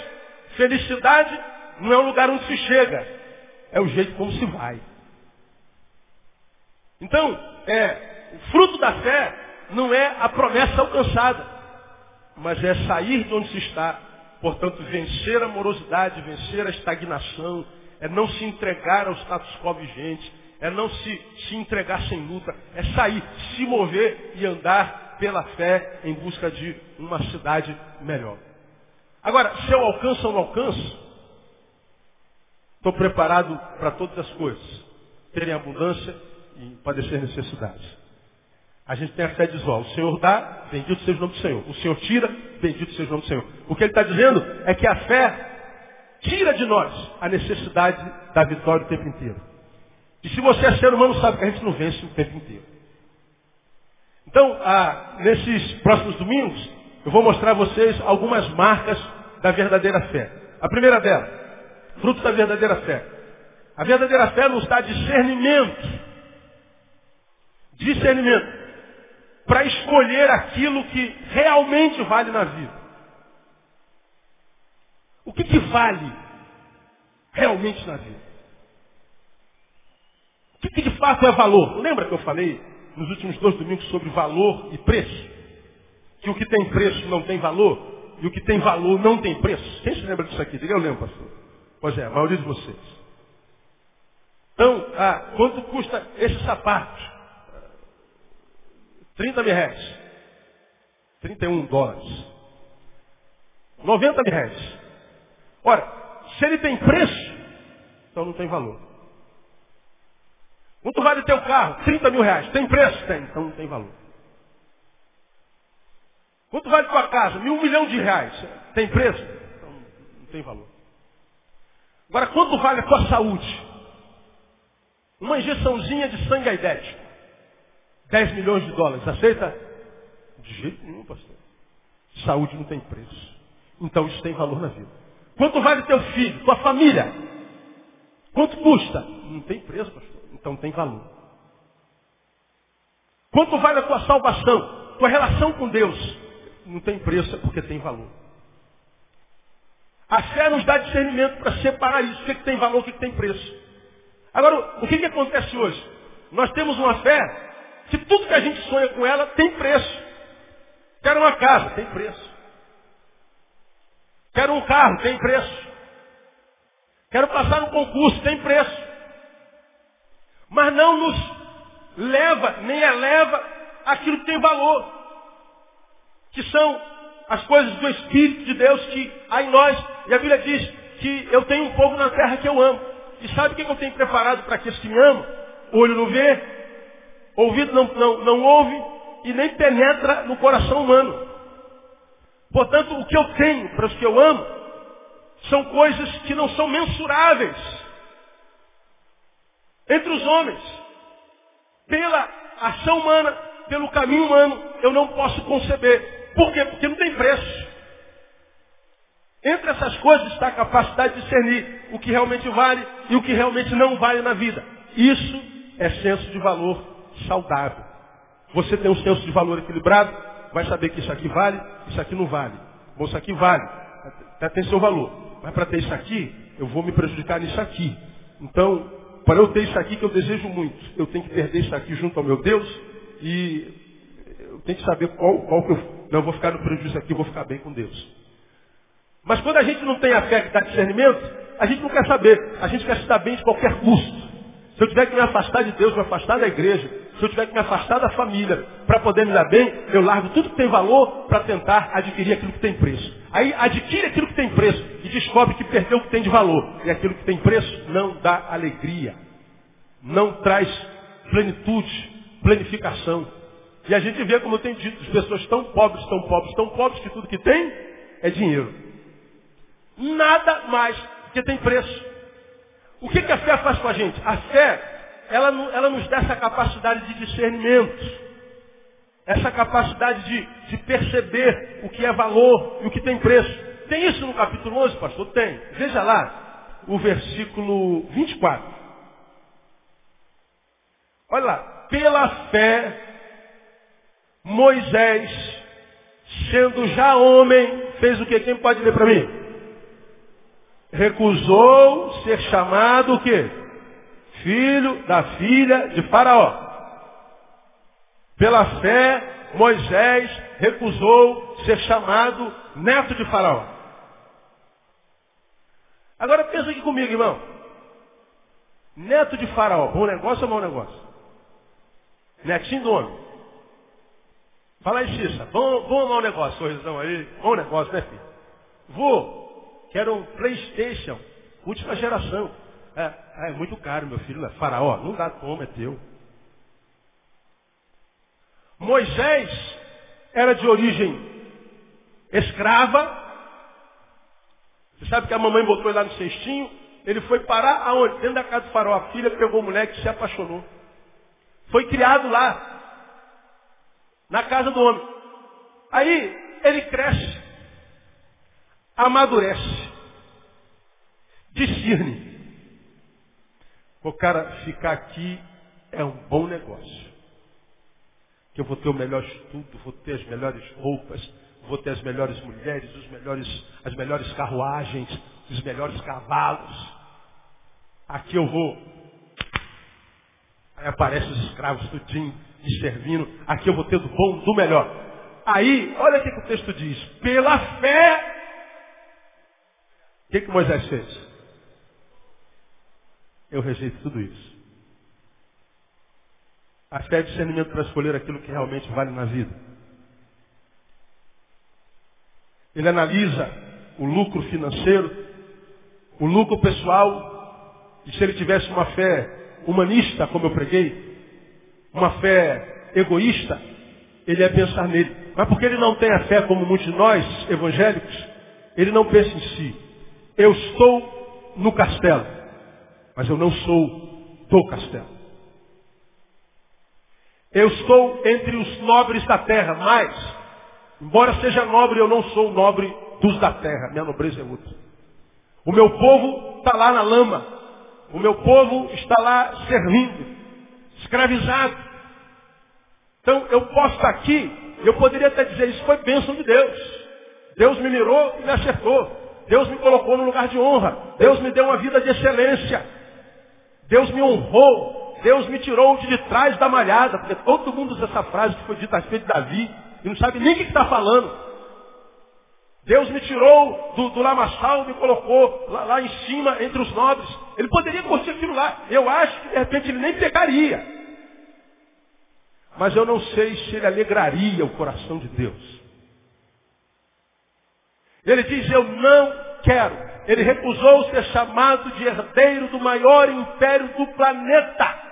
felicidade não é um lugar onde se chega, é o jeito como se vai. Então, o fruto da fé não é a promessa alcançada, mas é sair de onde se está. Portanto, vencer a morosidade, vencer a estagnação, é não se entregar ao status quo vigente, é não se entregar sem luta, é sair, se mover e andar pela fé em busca de uma cidade melhor. Agora, se eu alcanço ou não alcanço, estou preparado para todas as coisas, terem abundância e padecer necessidades. A gente tem a fé de Jó. O Senhor dá, bendito seja o nome do Senhor. O Senhor tira, bendito seja o nome do Senhor. O que ele está dizendo é que a fé tira de nós a necessidade da vitória o tempo inteiro. E se você é ser humano, sabe que a gente não vence o tempo inteiro. Então, nesses próximos domingos, eu vou mostrar a vocês algumas marcas da verdadeira fé. A primeira dela, fruto da verdadeira fé. A verdadeira fé nos dá discernimento. Discernimento. Para escolher aquilo que realmente vale na vida. O que vale realmente na vida? O que de fato é valor? Lembra que eu falei nos últimos 2 domingos sobre valor e preço? Que o que tem preço não tem valor e o que tem valor não tem preço. Quem se lembra disso aqui? Eu lembro, pastor. Pois é, a maioria de vocês. Então, quanto custa esse sapato? R$30.000. $31. R$90. Ora, se ele tem preço, então não tem valor. Quanto vale teu carro? R$30.000. Tem preço? Tem. Então não tem valor. Quanto vale tua casa? R$1 milhão. Tem preço? Então não tem valor. Agora, quanto vale a tua saúde? Uma injeçãozinha de sangue aidético. $10 milhões. Aceita? De jeito nenhum, pastor. Saúde não tem preço. Então isso tem valor na vida. Quanto vale teu filho, tua família? Quanto custa? Não tem preço, pastor. Então tem valor. Quanto vale a tua salvação, tua relação com Deus? Não tem preço, é porque tem valor. A fé nos dá discernimento para separar isso. O que tem valor, o que tem preço. Agora, o que acontece hoje? Nós temos uma fé que tudo que a gente sonha com ela tem preço. Quero uma casa, tem preço. Quero um carro, tem preço. Quero passar no concurso, tem preço. Mas não nos leva, nem eleva aquilo que tem valor. Que são as coisas do Espírito de Deus que há em nós. E a Bíblia diz que eu tenho um povo na terra que eu amo. E sabe o que eu tenho preparado para aqueles que me amam? Olho não vê, ouvido não ouve e nem penetra no coração humano. Portanto, o que eu tenho para os que eu amo são coisas que não são mensuráveis entre os homens. Pela ação humana, pelo caminho humano, eu não posso conceber. Por quê? Porque não tem preço. Entre essas coisas está a capacidade de discernir o que realmente vale e o que realmente não vale na vida. Isso é senso de valor saudável. Você tem um senso de valor equilibrado, vai saber que isso aqui vale, isso aqui não vale. Bom, isso aqui vale, até tem seu valor. Mas para ter isso aqui, eu vou me prejudicar nisso aqui. Então, para eu ter isso aqui que eu desejo muito, eu tenho que perder isso aqui junto ao meu Deus e eu tenho que saber qual que eu... Não, eu vou ficar no prejuízo aqui, eu vou ficar bem com Deus. Mas quando a gente não tem a fé que dá discernimento, a gente não quer saber. A gente quer se dar bem de qualquer custo. Se eu tiver que me afastar de Deus, me afastar da igreja, se eu tiver que me afastar da família, para poder me dar bem, eu largo tudo que tem valor para tentar adquirir aquilo que tem preço. Aí adquire aquilo que tem preço e descobre que perdeu o que tem de valor. E aquilo que tem preço não dá alegria, não traz plenitude, planificação. E a gente vê, como eu tenho dito, as pessoas tão pobres, tão pobres, tão pobres, que tudo que tem é dinheiro. Nada mais, porque tem preço. O que a fé faz com a gente? A fé, ela nos dá essa capacidade de discernimento, essa capacidade de perceber o que é valor e o que tem preço. Tem isso no capítulo 11, pastor? Tem. Veja lá o versículo 24. Olha lá. Pela fé, Moisés, sendo já homem, fez o quê? Quem pode ler para mim? Recusou ser chamado o quê? Filho da filha de Faraó. Pela fé, Moisés recusou ser chamado neto de Faraó. Agora pensa aqui comigo, irmão. Neto de Faraó, bom negócio ou mau negócio? Netinho do homem. Fala aí, Xissa. Bom ou mau negócio? Sorrisão aí. Bom negócio, né, filho? Vô, quero um PlayStation, última geração. É muito caro, meu filho. Né? Faraó, não dá, toma, é teu. Moisés era de origem escrava. Você sabe que a mamãe botou ele lá no cestinho. Ele foi parar aonde? Dentro da casa do Faraó. A filha pegou o moleque e se apaixonou. Foi criado lá, na casa do homem. Aí ele cresce, amadurece, discerne. O cara ficar aqui é um bom negócio. Que eu vou ter o melhor estudo, vou ter as melhores roupas, vou ter as melhores mulheres, as melhores carruagens, os melhores cavalos. Aqui eu vou. Aí aparecem os escravos tudinho, me servindo. Aqui eu vou ter do bom, do melhor. Aí, olha o que o texto diz. Pela fé, o que Moisés fez? Eu rejeito tudo isso. A fé é discernimento para escolher aquilo que realmente vale na vida. Ele analisa o lucro financeiro, o lucro pessoal, e se ele tivesse uma fé humanista, como eu preguei, uma fé egoísta, ele ia pensar nele. Mas porque ele não tem a fé, como muitos de nós, evangélicos, ele não pensa em si. Eu estou no castelo, mas eu não sou do castelo. Eu estou entre os nobres da terra, mas, embora seja nobre, eu não sou o nobre dos da terra. Minha nobreza é outra. O meu povo está lá na lama. O meu povo está lá servindo, escravizado. Então, eu posso estar aqui, eu poderia até dizer, isso foi bênção de Deus. Deus me mirou e me acertou. Deus me colocou no lugar de honra. Deus me deu uma vida de excelência. Deus me honrou. Deus me tirou de trás da malhada, porque todo mundo usa essa frase que foi dita a respeito de Davi, e não sabe nem o que está falando. Deus me tirou do lamaçal, me colocou lá em cima, entre os nobres. Ele poderia conseguir aquilo lá. Eu acho que, de repente, ele nem pegaria. Mas eu não sei se ele alegraria o coração de Deus. Ele diz, eu não quero. Ele recusou ser chamado de herdeiro do maior império do planeta.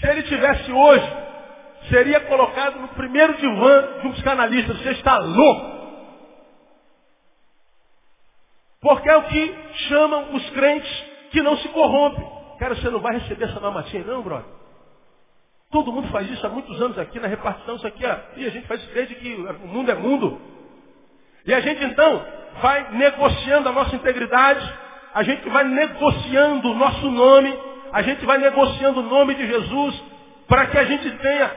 Se ele tivesse hoje, seria colocado no primeiro divã de um psicanalista. Você está louco. Porque é o que chamam os crentes que não se corrompem. Cara, você não vai receber essa mamatinha não, brother. Todo mundo faz isso há muitos anos aqui na repartição. Isso aqui, e a gente faz isso desde que o mundo é mundo. E a gente então vai negociando a nossa integridade. A gente vai negociando o nosso nome. a gente vai negociando o nome de Jesus para que a gente tenha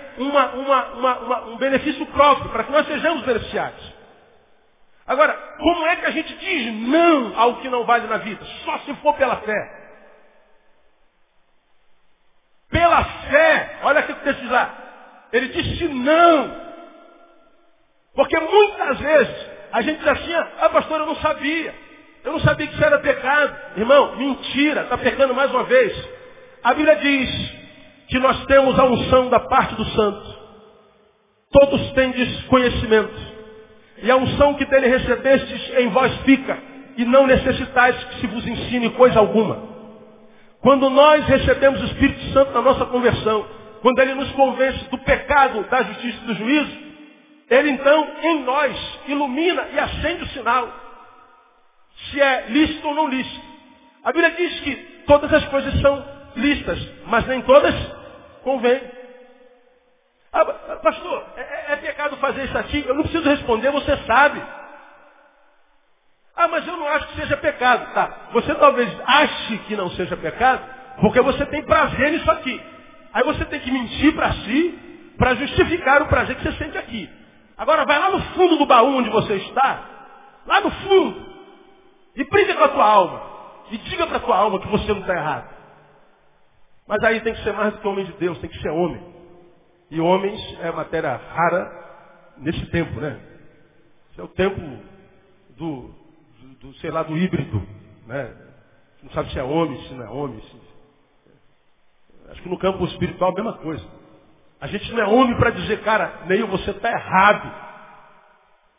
um benefício próprio, para que nós sejamos beneficiados. Agora, como é que a gente diz não ao que não vale na vida? Só se for pela fé. Pela fé, olha o que o texto diz lá. Ele disse não. Porque muitas vezes a gente diz assim, ah, pastor, eu não sabia que isso era pecado. Irmão, mentira, está pecando mais uma vez. A Bíblia diz que nós temos a unção da parte do santo. Todos tendes conhecimento. E a unção que dele recebestes em vós fica, e não necessitais que se vos ensine coisa alguma. Quando nós recebemos o Espírito Santo na nossa conversão, quando ele nos convence do pecado, da justiça e do juízo, ele então, em nós, ilumina e acende o sinal. Se é lícito ou não lícito. A Bíblia diz que todas as coisas são lícitas, mas nem todas convêm. Ah, pastor, é pecado fazer isso aqui? Eu não preciso responder, você sabe. Ah, mas eu não acho que seja pecado. Tá, você talvez ache que não seja pecado, porque você tem prazer nisso aqui. Aí você tem que mentir para si, para justificar o prazer que você sente aqui. Agora vai lá no fundo do baú onde você está, lá no fundo, e briga com a tua alma, e diga para a tua alma que você não está errado. Mas aí tem que ser mais do que homem de Deus, tem que ser homem. E homens é matéria rara nesse tempo, né? Esse é o tempo do sei lá, do híbrido, né? Não sabe se é homem, se não é homem. Acho que no campo espiritual é a mesma coisa. A gente não é homem para dizer, cara, Neil, você está errado.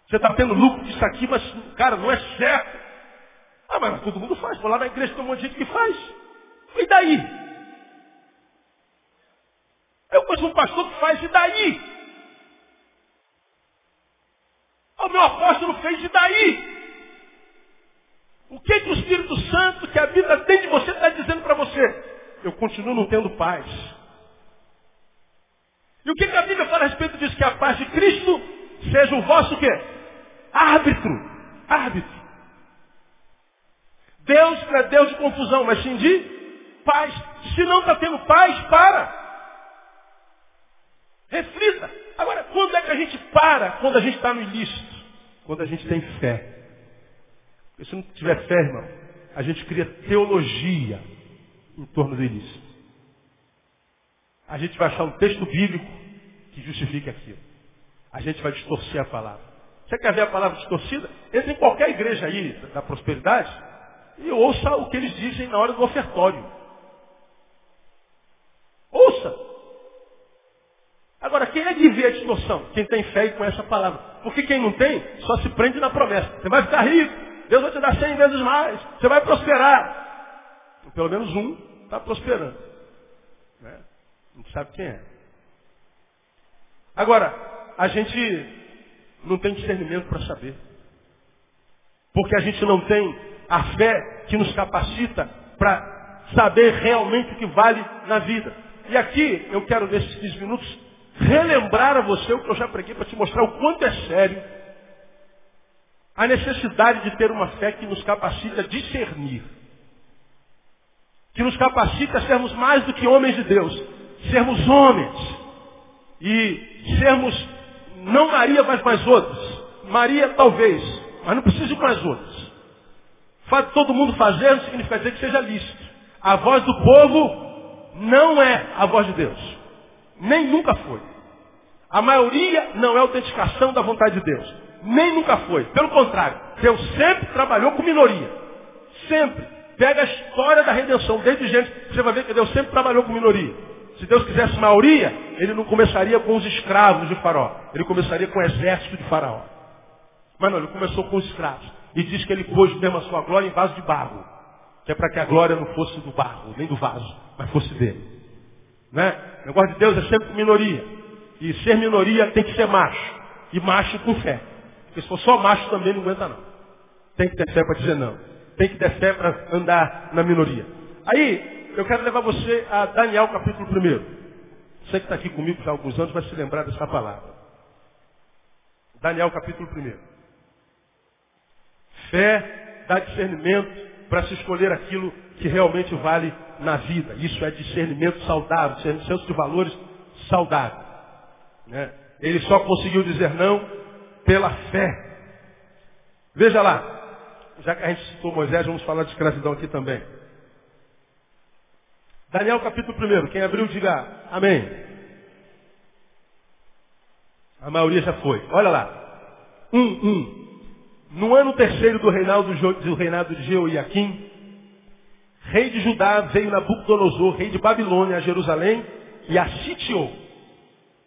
Você está tendo lucro disso aqui, mas, cara, não é certo. Ah, mas todo mundo faz. Vou lá na igreja, tem um monte de gente que faz. E daí? Eu conheço um pastor que faz, e daí? O meu apóstolo fez, e daí? O que o Espírito Santo, que a Bíblia tem de você, está dizendo para você? Eu continuo não tendo paz. E o que a Bíblia fala a respeito disso? Que a paz de Cristo seja o vosso quê? Árbitro. Árbitro. Deus não é Deus de confusão, mas sim de paz. Se não está tendo paz, para. Reflita. Agora, quando é que a gente para? Quando a gente está no ilícito. Quando a gente tem fé. Porque se não tiver fé, irmão, a gente cria teologia em torno do ilícito. A gente vai achar um texto bíblico que justifique aquilo. A gente vai distorcer a palavra. Você quer ver a palavra distorcida? Entra em qualquer igreja aí da prosperidade e ouça o que eles dizem na hora do ofertório. Ouça! Agora, quem é que vê a distorção? Quem tem fé e conhece a palavra. Porque quem não tem, só se prende na promessa. Você vai ficar rico, Deus vai te dar 100 vezes mais, você vai prosperar. Pelo menos um está prosperando, né? Não sabe quem é. Agora, a gente não tem discernimento para saber. Porque a gente não tem a fé que nos capacita para saber realmente o que vale na vida. E aqui, eu quero nesses 15 minutos relembrar a você o que eu já preguei para te mostrar o quanto é sério a necessidade de ter uma fé que nos capacita a discernir. Que nos capacita a sermos mais do que homens de Deus. Sermos homens e sermos não Maria, mas mais outros. Maria talvez, mas não precisa ir com as outras. O fato de todo mundo fazer não significa dizer que seja lícito. A voz do povo não é a voz de Deus. Nem nunca foi. A maioria não é autenticação da vontade de Deus. Nem nunca foi. Pelo contrário, Deus sempre trabalhou com minoria. Sempre. Pega a história da redenção desde Gênesis. Você vai ver que Deus sempre trabalhou com minoria. Se Deus quisesse maioria, ele não começaria com os escravos de Faraó. Ele começaria com o exército de Faraó. Mas não, ele começou com os escravos. E diz que ele pôs mesmo a sua glória em vaso de barro. Que é para que a glória não fosse do barro, nem do vaso, mas fosse dele. Né? O negócio de Deus é sempre minoria. E ser minoria tem que ser macho. E macho com fé. Porque se for só macho também não aguenta não. Tem que ter fé para dizer não. Tem que ter fé para andar na minoria. Aí... eu quero levar você a Daniel capítulo 1. Você que está aqui comigo já há alguns anos vai se lembrar dessa palavra. Daniel capítulo 1. Fé dá discernimento para se escolher aquilo que realmente vale na vida. Isso é discernimento saudável, discernimento de valores saudável. Né? Ele só conseguiu dizer não pela fé. Veja lá, já que a gente citou Moisés, vamos falar de escravidão aqui também. Daniel capítulo 1, quem abriu diga amém. A maioria já foi. Olha lá. 1:1. No ano terceiro do reinado de Jeoiaquim, rei de Judá, veio Nabucodonosor, rei de Babilônia, a Jerusalém e a sitiou.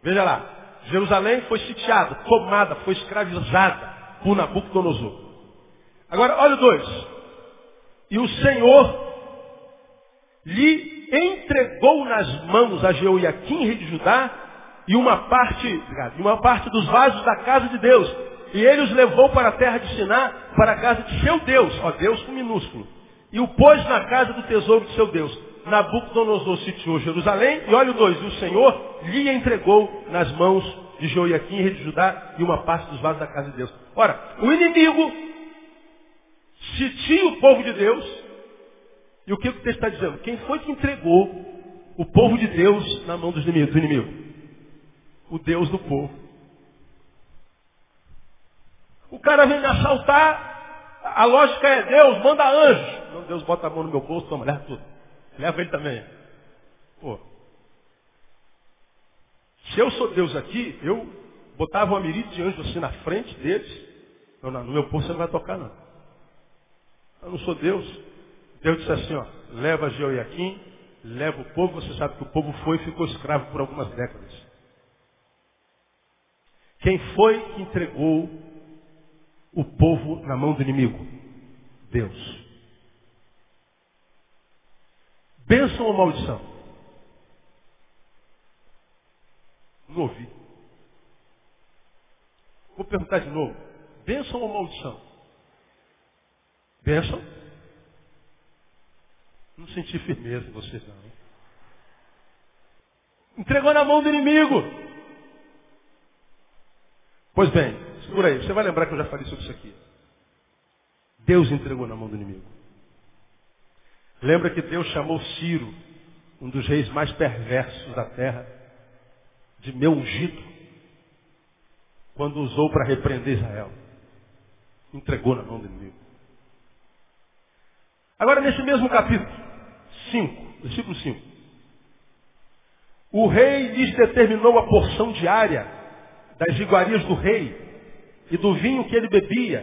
Veja lá, Jerusalém foi sitiada, tomada, foi escravizada por Nabucodonosor. Agora, olha o 2. E o Senhor lhe entregou nas mãos a Jeoiaquim, rei de Judá, e uma parte dos vasos da casa de Deus. E ele os levou para a terra de Siná, para a casa de seu Deus. Ó, Deus com minúsculo. E o pôs na casa do tesouro de seu Deus. Nabucodonosor sitiou Jerusalém. E olha o 2. E o Senhor lhe entregou nas mãos de Jeoiaquim, rei de Judá, e uma parte dos vasos da casa de Deus. Ora, o inimigo sitia o povo de Deus. E o que o texto está dizendo? Quem foi que entregou o povo de Deus na mão do inimigo? O Deus do povo. O cara vem me assaltar, a lógica é Deus, manda anjo. Não, Deus bota a mão no meu bolso, toma, leva tudo. Leva ele também. Pô. Se eu sou Deus aqui, eu botava uma miríade de anjos assim na frente deles. Não, no meu bolso você não vai tocar, não. Eu não sou Deus. Deus disse assim, ó, leva Jeoiaquim, leva o povo. Você sabe que o povo foi e ficou escravo por algumas décadas. Quem foi que entregou o povo na mão do inimigo? Deus. Bênção ou maldição? Não ouvi. Vou perguntar de novo. Bênção ou maldição? Bênção? Não senti firmeza em vocês não. Hein? Entregou na mão do inimigo. Pois bem, segura aí. Você vai lembrar que eu já falei sobre isso aqui. Deus entregou na mão do inimigo. Lembra que Deus chamou Ciro, um dos reis mais perversos da terra, de meu ungido, quando usou para repreender Israel. Entregou na mão do inimigo. Agora, nesse mesmo capítulo 5, versículo 5. O rei lhes determinou a porção diária das iguarias do rei e do vinho que ele bebia,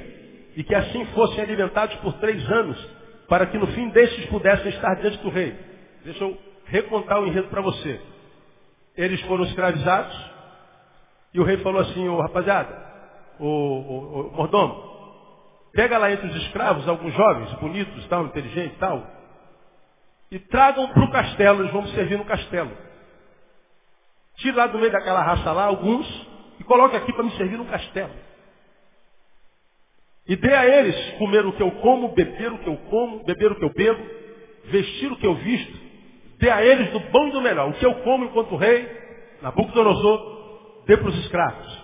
e que assim fossem alimentados por 3 anos, para que no fim destes pudessem estar diante do rei. Deixa eu recontar o enredo para você. Eles foram escravizados, e o rei falou assim, ô rapaziada, ô mordomo, pega lá entre os escravos alguns jovens, bonitos, tal, inteligentes, tal, e tragam para o castelo, eles vão servir no castelo. Tira lá do meio daquela raça lá alguns e coloque aqui para me servir no castelo. E dê a eles comer o que eu como, beber o que eu como, beber o que eu bebo, vestir o que eu visto. Dê a eles do bom e do melhor. O que eu como enquanto rei, Nabucodonosor, dê para os escravos.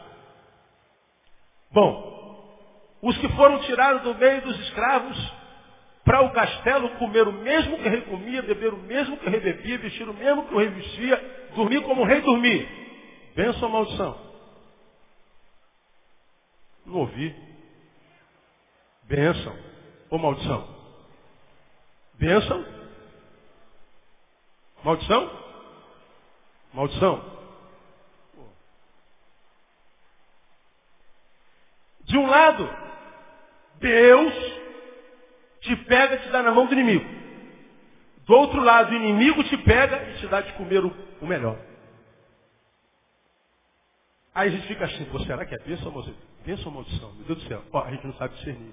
Bom, os que foram tirados do meio dos escravos para o castelo, comer o mesmo que o rei comia, beber o mesmo que o rei bebia, vestir o mesmo que o rei vestia, dormir como o rei dormia. Bênção ou maldição? Não ouvi. Bênção ou maldição? Bênção? Maldição? Maldição. De um lado, Deus te pega e te dá na mão do inimigo. Do outro lado, o inimigo te pega e te dá de comer o melhor. Aí a gente fica assim, pô, será que é bênção ou maldição? Meu Deus do céu, ó, a gente não sabe discernir.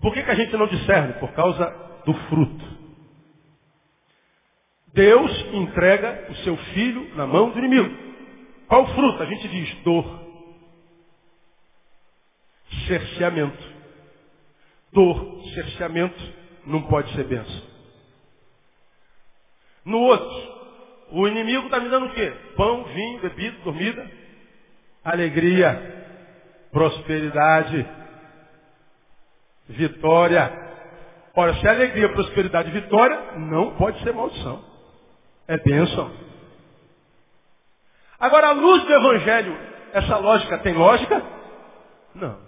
Por que a gente não discerne? Por causa do fruto. Deus entrega o seu filho na mão do inimigo. Qual fruto? A gente diz dor. Cerceamento. Dor, cerceamento, não pode ser bênção. No outro, o inimigo está me dando o quê? Pão, vinho, bebida, dormida, alegria, prosperidade, vitória. Ora, se é alegria, prosperidade e vitória, não pode ser maldição. É bênção. Agora, à luz do Evangelho, essa lógica tem lógica? Não.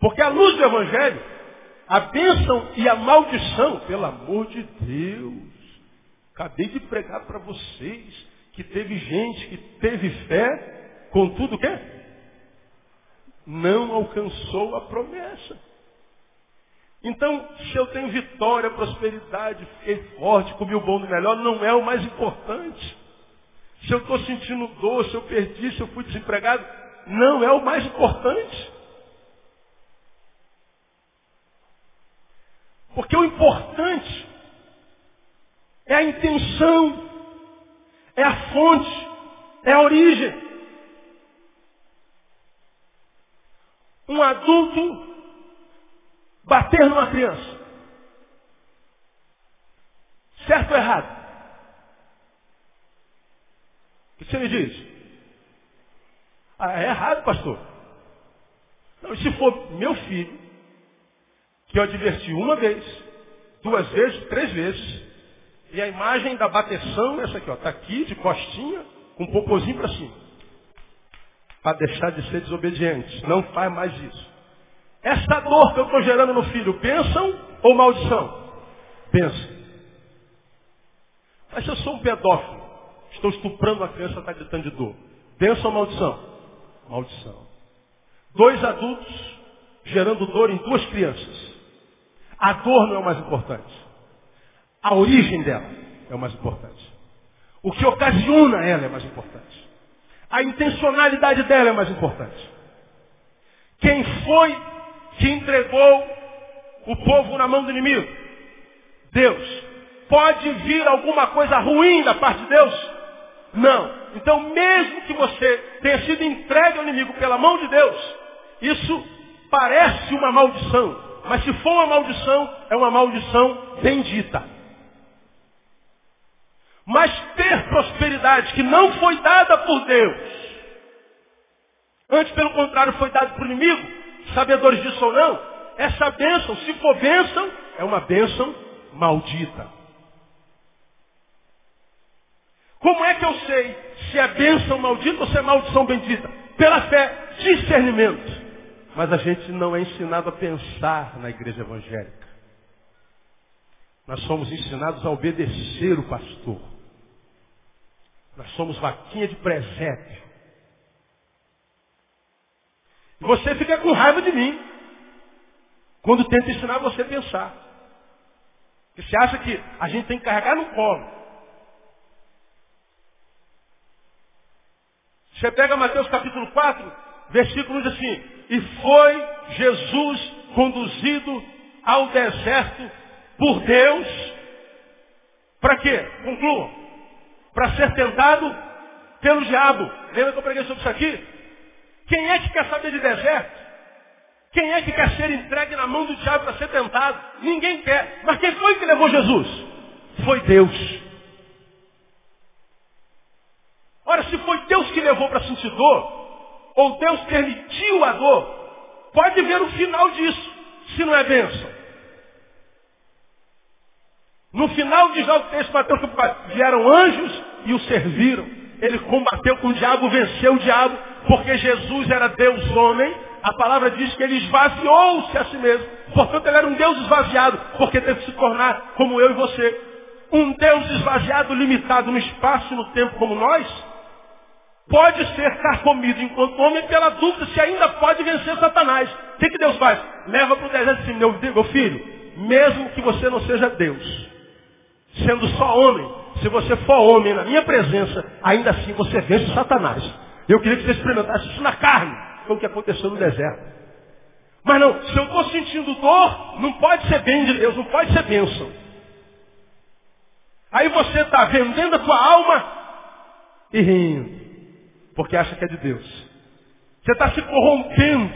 Porque à luz do Evangelho, a bênção e a maldição, pelo amor de Deus, acabei de pregar para vocês que teve gente que teve fé, contudo o quê? Não alcançou a promessa. Então, se eu tenho vitória, prosperidade, fiquei forte, comi o bom do melhor, não é o mais importante. Se eu estou sentindo dor, se eu perdi, se eu fui desempregado, não é o mais importante. Porque o importante é a intenção, é a fonte, é a origem. Um adulto bater numa criança. Certo ou errado? O que você me diz? Ah, é errado, pastor. Não, se for meu filho, que eu adverti uma vez, duas vezes, três vezes, e a imagem da bateção, essa aqui, ó, tá aqui, de costinha, com um popozinho para cima. Para deixar de ser desobediente. Não faz mais isso. Essa dor que eu estou gerando no filho, bênção ou maldição? Bênção. Mas se eu sou um pedófilo, estou estuprando a criança, está gritando de dor. Bênção ou maldição? Maldição. Dois adultos gerando dor em duas crianças. A dor não é o mais importante. A origem dela é o mais importante. O que ocasiona ela é mais importante. A intencionalidade dela é mais importante. Quem foi que entregou o povo na mão do inimigo? Deus. Pode vir alguma coisa ruim da parte de Deus? Não. Então, mesmo que você tenha sido entregue ao inimigo pela mão de Deus, isso parece uma maldição. Mas se for uma maldição, é uma maldição bendita. Mas ter prosperidade que não foi dada por Deus, antes, pelo contrário, foi dada por inimigo, sabedores disso ou não, essa bênção, se for bênção, é uma bênção maldita. Como é que eu sei se é bênção maldita ou se é maldição bendita? Pela fé, discernimento. Mas a gente não é ensinado a pensar na igreja evangélica. Nós somos ensinados a obedecer o pastor. Nós somos vaquinha de presépio. Você fica com raiva de mim quando tenta ensinar você a pensar. Porque você acha que a gente tem que carregar no colo. Você pega Mateus capítulo 4, versículo 1, diz assim: e foi Jesus conduzido ao deserto por Deus. Para quê? Concluam. Para ser tentado pelo diabo. Lembra que eu preguei sobre isso aqui? Quem é que quer saber de deserto? Quem é que quer ser entregue na mão do diabo para ser tentado? Ninguém quer. Mas quem foi que levou Jesus? Foi Deus. Ora, se foi Deus que levou para sentir dor, ou Deus permitiu a dor, pode ver o final disso, se não é bênção. No final diz lá o texto, Mateus, que vieram anjos e o serviram. Ele combateu com o diabo, venceu o diabo, porque Jesus era Deus homem. A palavra diz que ele esvaziou-se a si mesmo. Portanto, ele era um Deus esvaziado, porque teve que se tornar como eu e você. Um Deus esvaziado, limitado no espaço e no tempo como nós, pode ser carcomido enquanto homem pela dúvida se ainda pode vencer Satanás. O que Deus faz? Leva para o deserto assim: meu filho, mesmo que você não seja Deus, sendo só homem, se você for homem na minha presença, ainda assim você vence Satanás. Eu queria que você experimentasse isso na carne. Foi o que aconteceu no deserto. Mas não, se eu estou sentindo dor, não pode ser bem de Deus, não pode ser bênção. Aí você está vendendo a tua alma e rindo, porque acha que é de Deus. Você está se corrompendo,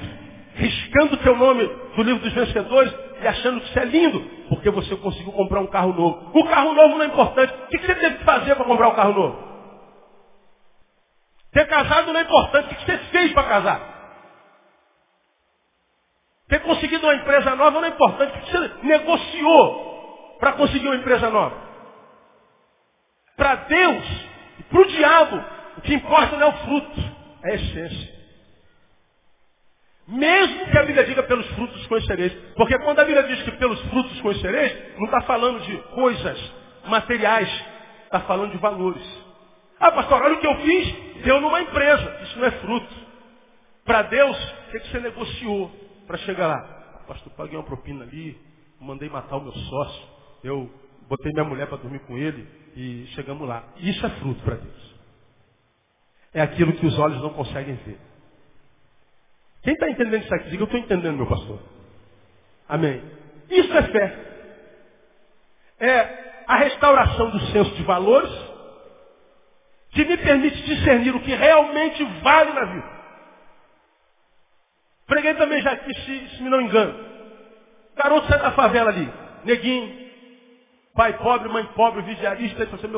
riscando o teu nome do livro dos vencedores e achando que isso é lindo, porque você conseguiu comprar um carro novo. O carro novo não é importante. O que você teve que fazer para comprar um carro novo? Ter casado não é importante. O que você fez para casar? Ter conseguido uma empresa nova, não é importante, porque você negociou para conseguir uma empresa nova. Para Deus, para o diabo, o que importa não é o fruto, é a essência. Mesmo que a Bíblia diga pelos frutos conhecereis. Porque quando a Bíblia diz que pelos frutos conhecereis, não está falando de coisas materiais, está falando de valores. Ah, pastor, olha o que eu fiz, deu numa empresa. Isso não é fruto. Para Deus, o que você negociou para chegar lá? Pastor, paguei uma propina ali, mandei matar o meu sócio, eu botei minha mulher para dormir com ele e chegamos lá. Isso é fruto para Deus. É aquilo que os olhos não conseguem ver. Quem está entendendo isso aqui? Diga, eu estou entendendo, meu pastor. Amém. Isso é fé. É a restauração do senso de valores que me permite discernir o que realmente vale na vida. Preguei também já aqui, se me não engano. Garoto sai da favela ali. Neguinho. Pai pobre, mãe pobre, vigiarista. Ele falou,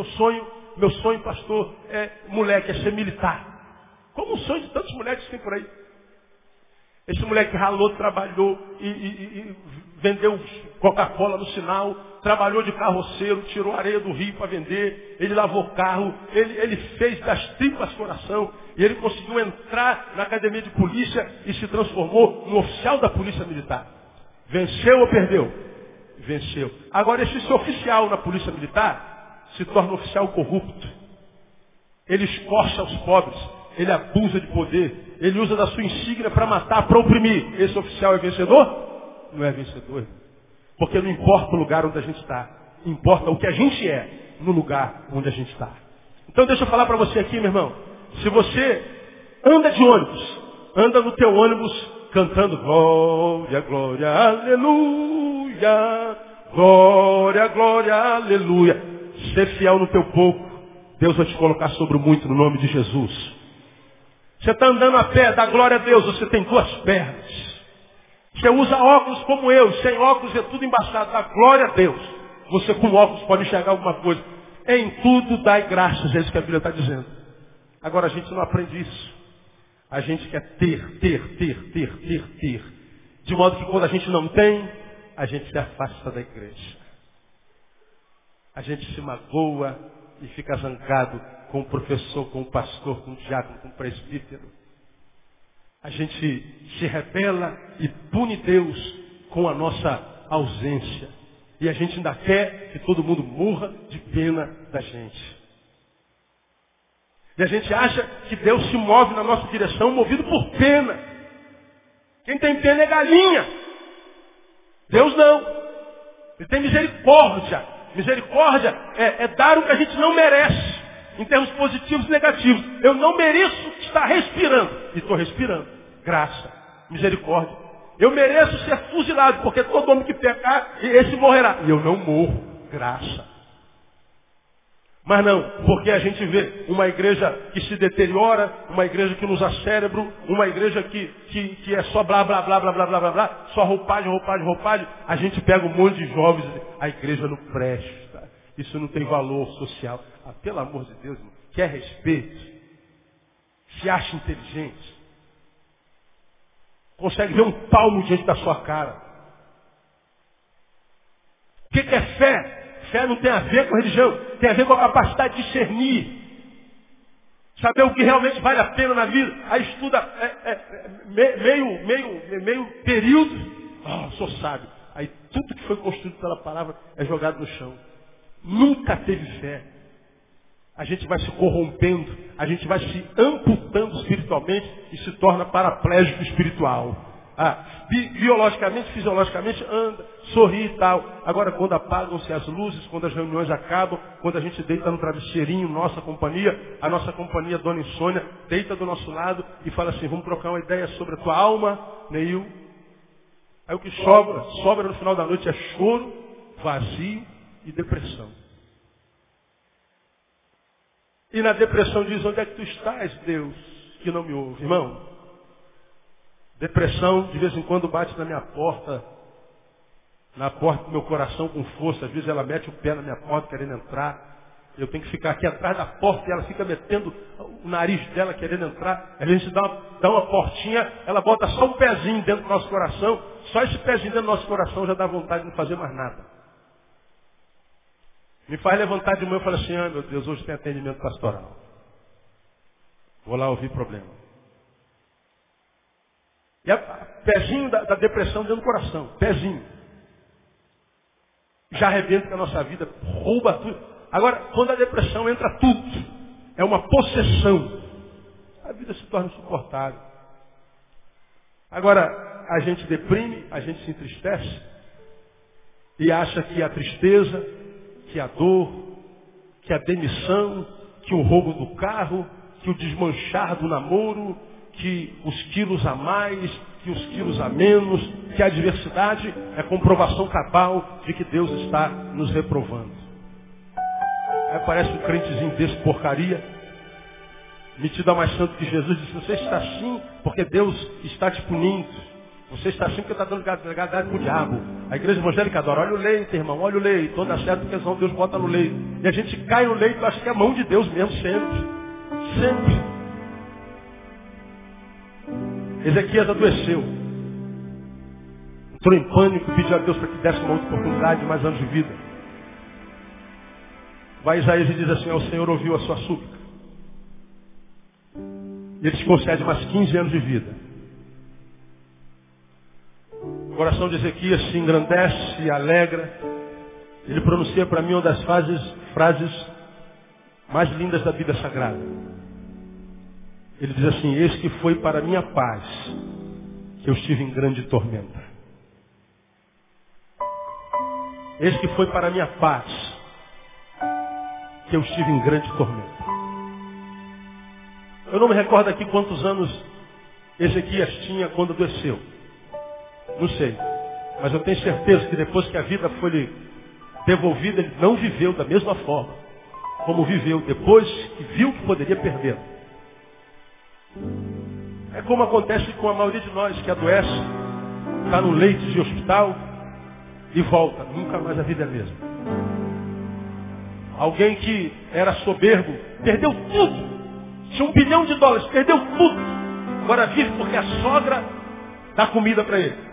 meu sonho, pastor, é moleque, é ser militar. Como o sonho de tantos moleques que tem por aí. Esse moleque ralou, trabalhou e vendeu Coca-Cola no sinal. Trabalhou de carroceiro, tirou areia do rio para vender. Ele lavou carro. Ele fez das tripas coração. E ele conseguiu entrar na academia de polícia e se transformou no oficial da polícia militar. Venceu ou perdeu? Venceu. Agora, esse oficial na polícia militar se torna oficial corrupto. Ele escorcha os pobres. Ele abusa de poder. Ele usa da sua insígnia para matar, para oprimir. Esse oficial é vencedor? Não é vencedor. Porque não importa o lugar onde a gente está. Importa o que a gente é no lugar onde a gente está. Então, deixa eu falar para você aqui, meu irmão. Se você anda de ônibus, anda no teu ônibus cantando glória, glória, aleluia, glória, glória, aleluia. Ser fiel no teu pouco, Deus vai te colocar sobre o muito no nome de Jesus. Você está andando a pé, dá glória a Deus, você tem duas pernas. Você usa óculos como eu, sem óculos é tudo embaçado, dá glória a Deus. Você com óculos pode enxergar alguma coisa. Em tudo dai graças, é isso que a Bíblia está dizendo. Agora, a gente não aprende isso. A gente quer ter. De modo que quando a gente não tem, a gente se afasta da igreja. A gente se magoa e fica zangado com o professor, com o pastor, com o diácono, com o presbítero. A gente se rebela e pune Deus com a nossa ausência. E a gente ainda quer que todo mundo morra de pena da gente. E a gente acha que Deus se move na nossa direção, movido por pena. Quem tem pena é galinha. Deus não. Ele tem misericórdia. Misericórdia é dar o que a gente não merece, em termos positivos e negativos. Eu não mereço estar respirando. E estou respirando. Graça. Misericórdia. Eu mereço ser fuzilado, porque todo homem que pecar, esse morrerá. E eu não morro. Graça. Mas não, porque a gente vê uma igreja que se deteriora, uma igreja que nos acérebro, uma igreja que é só blá, blá, blá, blá, blá, blá, blá, blá, só roupagem. A gente pega um monte de jovens e diz, a igreja não presta, isso não tem valor social. Ah, pelo amor de Deus, irmão, quer respeito, se acha inteligente, consegue ver um palmo diante da sua cara. O que é fé? Fé não tem a ver com religião, tem a ver com a capacidade de discernir. Saber o que realmente vale a pena na vida. Aí estuda meio período. Oh, sou sábio. Aí tudo que foi construído pela palavra é jogado no chão. Nunca teve fé. A gente vai se corrompendo, a gente vai se amputando espiritualmente e se torna paraplégico espiritual. Ah, biologicamente, fisiologicamente, anda, sorri e tal. Agora, quando apagam-se as luzes, quando as reuniões acabam, quando a gente deita no travesseirinho, a nossa companhia, Dona Insônia, deita do nosso lado e fala assim, vamos trocar uma ideia sobre a tua alma, Neil. Aí o que sobra no final da noite é choro, vazio e depressão. E na depressão diz, onde é que tu estás, Deus, que não me ouve? Irmão, depressão de vez em quando bate na minha porta, na porta do meu coração com força. Às vezes ela mete o pé na minha porta querendo entrar. Eu tenho que ficar aqui atrás da porta e ela fica metendo o nariz dela querendo entrar, a gente dá uma portinha, ela bota só um pezinho dentro do nosso coração, só esse pezinho dentro do nosso coração já dá vontade de não fazer mais nada. Me faz levantar de manhã e falar assim, ah, meu Deus, hoje tem atendimento pastoral. Vou lá ouvir problema. E pezinho da depressão dentro do coração, pezinho. Já arrebenta com a nossa vida, rouba tudo. Agora, quando a depressão entra tudo, é uma possessão. A vida se torna insuportável. Agora, a gente deprime, a gente se entristece e acha que a tristeza, que a dor, que a demissão, que o roubo do carro, que o desmanchar do namoro, que os quilos a mais, que os quilos a menos, que a adversidade é comprovação cabal de que Deus está nos reprovando. Aí aparece um crentezinho desse, porcaria, metido a mais santo que Jesus, diz, você está assim porque Deus está te punindo. Você está assim porque está dando gadada para o diabo. A igreja evangélica adora, olha o leito, irmão, olha o leito, toda certa questão Deus bota no leito. E a gente cai no leito, acha que é a mão de Deus mesmo, sempre. Ezequias adoeceu. Entrou em pânico, pediu a Deus para que desse uma outra oportunidade, mais anos de vida. Vai Isaías e diz assim, o Senhor ouviu a sua súplica. E ele te concede mais 15 anos de vida. O coração de Ezequias se engrandece, se alegra. Ele pronuncia para mim uma das frases mais lindas da Bíblia Sagrada. Ele diz assim, eis que foi para minha paz que eu estive em grande tormenta. Eis que foi para minha paz que eu estive em grande tormenta. Eu não me recordo aqui quantos anos Ezequias tinha quando adoeceu. Não sei. Mas eu tenho certeza que depois que a vida foi lhe devolvida, ele não viveu da mesma forma como viveu depois que viu que poderia perdê-la. É como acontece com a maioria de nós que adoece, está no leito de hospital e volta. Nunca mais a vida é a mesma. Alguém que era soberbo, perdeu tudo. Tinha $1 bilhão, perdeu tudo. Agora vive porque a sogra dá comida para ele.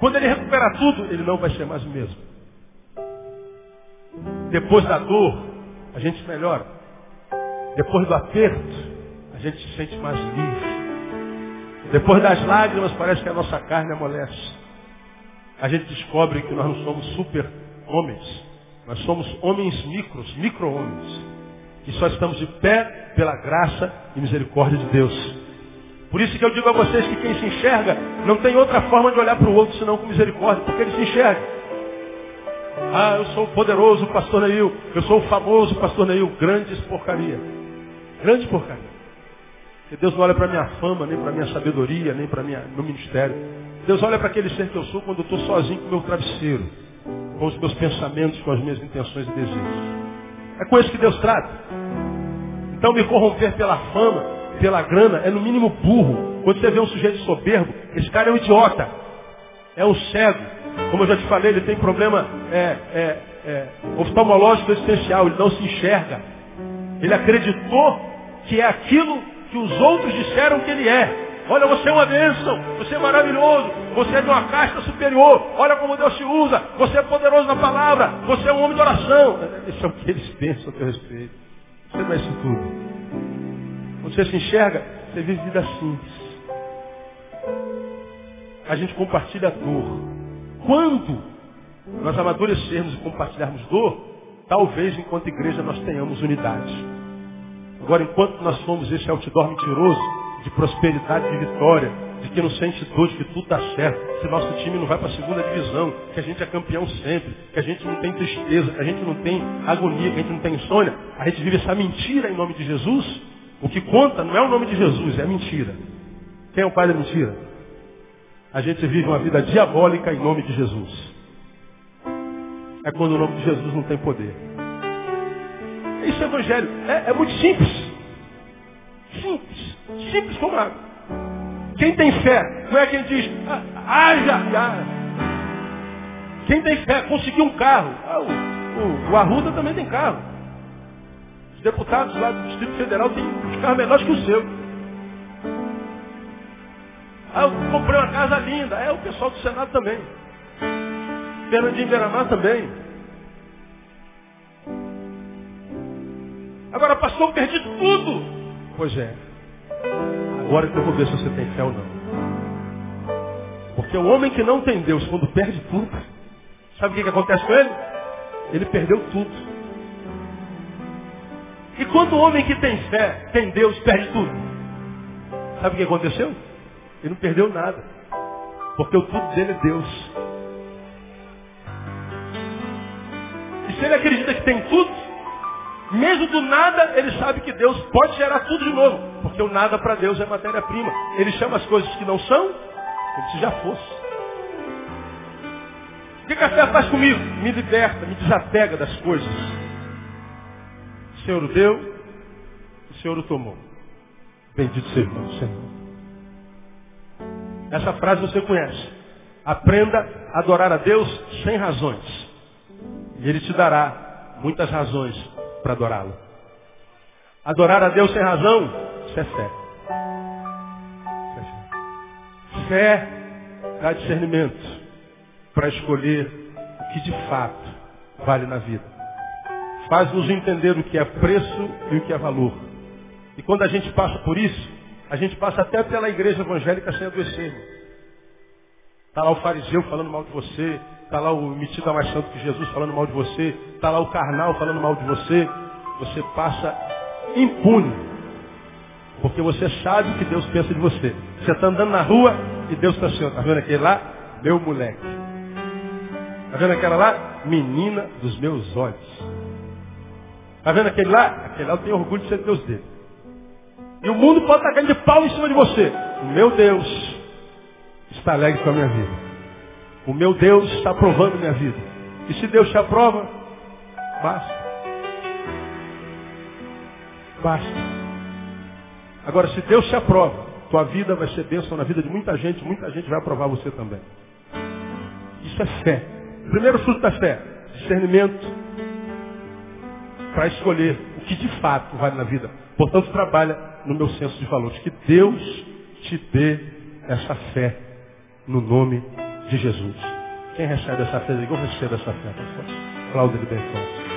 Quando ele recuperar tudo, ele não vai ser mais o mesmo. Depois da dor, a gente melhora. Depois do aperto, a gente se sente mais livre. Depois das lágrimas, parece que a nossa carne amolece. A gente descobre que nós não somos super homens. Nós somos homens micro-homens. Que só estamos de pé pela graça e misericórdia de Deus. Por isso que eu digo a vocês que quem se enxerga não tem outra forma de olhar para o outro senão com misericórdia, porque ele se enxerga. Ah, eu sou o poderoso pastor Neil. Eu sou o famoso pastor Neil. Grandes porcaria. Grande porcaria. Porque Deus não olha para a minha fama, nem para a minha sabedoria, nem para meu ministério. Deus olha para aquele ser que eu sou quando eu estou sozinho com o meu travesseiro, com os meus pensamentos, com as minhas intenções e desejos. É com isso que Deus trata. Então me corromper pela fama, pela grana, é no mínimo burro. Quando você vê um sujeito soberbo, esse cara é um idiota, é um cego. Como eu já te falei, ele tem problema oftalmológico existencial, ele não se enxerga. Ele acreditou que é aquilo que os outros disseram que ele é. Olha, você é uma bênção, você é maravilhoso, você é de uma casta superior, olha como Deus te usa, você é poderoso na palavra, você é um homem de oração. Isso é o que eles pensam a teu respeito. Você não é isso tudo. Você se enxerga, você vive vida simples. A gente compartilha a dor. Quando nós amadurecermos e compartilharmos dor, talvez enquanto igreja nós tenhamos unidade. Agora, enquanto nós somos esse outdoor mentiroso de prosperidade, de vitória, de que não sente dor, de que tudo dá certo, que nosso time não vai para a segunda divisão, que a gente é campeão sempre, que a gente não tem tristeza, que a gente não tem agonia, que a gente não tem insônia, a gente vive essa mentira em nome de Jesus. O que conta não é o nome de Jesus, é a mentira. Quem é o pai da mentira? A gente vive uma vida diabólica em nome de Jesus. É quando o nome de Jesus não tem poder. Isso é evangelho. É muito simples. Simples. Simples como água. Quem tem fé, não é quem diz, haja. Quem tem fé, conseguiu um carro. O Arruda também tem carro. Deputados lá do Distrito Federal têm uns carros menores que o seu. Ah, eu comprei uma casa linda. É, o pessoal do Senado também. Fernandinho Beramar também. Agora, pastor, eu perdi tudo. Pois é. Agora que eu vou ver se você tem fé ou não. Porque o homem que não tem Deus, quando perde tudo, sabe o que acontece com ele? Ele perdeu tudo. E quando o homem que tem fé, tem Deus, perde tudo, sabe o que aconteceu? Ele não perdeu nada. Porque o tudo dele é Deus. E se ele acredita que tem tudo, mesmo do nada, ele sabe que Deus pode gerar tudo de novo. Porque o nada para Deus é matéria-prima. Ele chama as coisas que não são como se já fosse. O que a fé faz comigo? Me liberta, me desapega das coisas. O Senhor o deu, o Senhor o tomou. Bendito seja o Senhor. Essa frase você conhece. Aprenda a adorar a Deus sem razões. E Ele te dará muitas razões para adorá-lo. Adorar a Deus sem razão, isso é fé. Isso é fé. Fé dá discernimento para escolher o que de fato vale na vida. Faz-nos entender o que é preço e o que é valor. E quando a gente passa por isso, a gente passa até pela igreja evangélica sem adoecer. Está lá o fariseu falando mal de você. Está lá o metido mais santo que Jesus falando mal de você. Está lá o carnal falando mal de você. Você passa impune. Porque você sabe o que Deus pensa de você. Você está andando na rua e Deus está assim, ó, tá vendo aquele lá? Meu moleque. Está vendo aquela lá? Menina dos meus olhos. Está vendo aquele lá? Aquele lá eu tenho orgulho de ser Deus dele. E o mundo pode estar caindo de pau em cima de você. O meu Deus está alegre com a minha vida. O meu Deus está aprovando a minha vida. E se Deus te aprova, basta. Basta. Agora, se Deus te aprova, tua vida vai ser bênção na vida de muita gente. Muita gente vai aprovar você também. Isso é fé. Primeiro fruto da fé, discernimento para escolher o que de fato vale na vida. Portanto, trabalha no meu senso de valores. Que Deus te dê essa fé no nome de Jesus. Quem recebe essa fé? Eu recebo essa fé. Aplauda ele bem forte.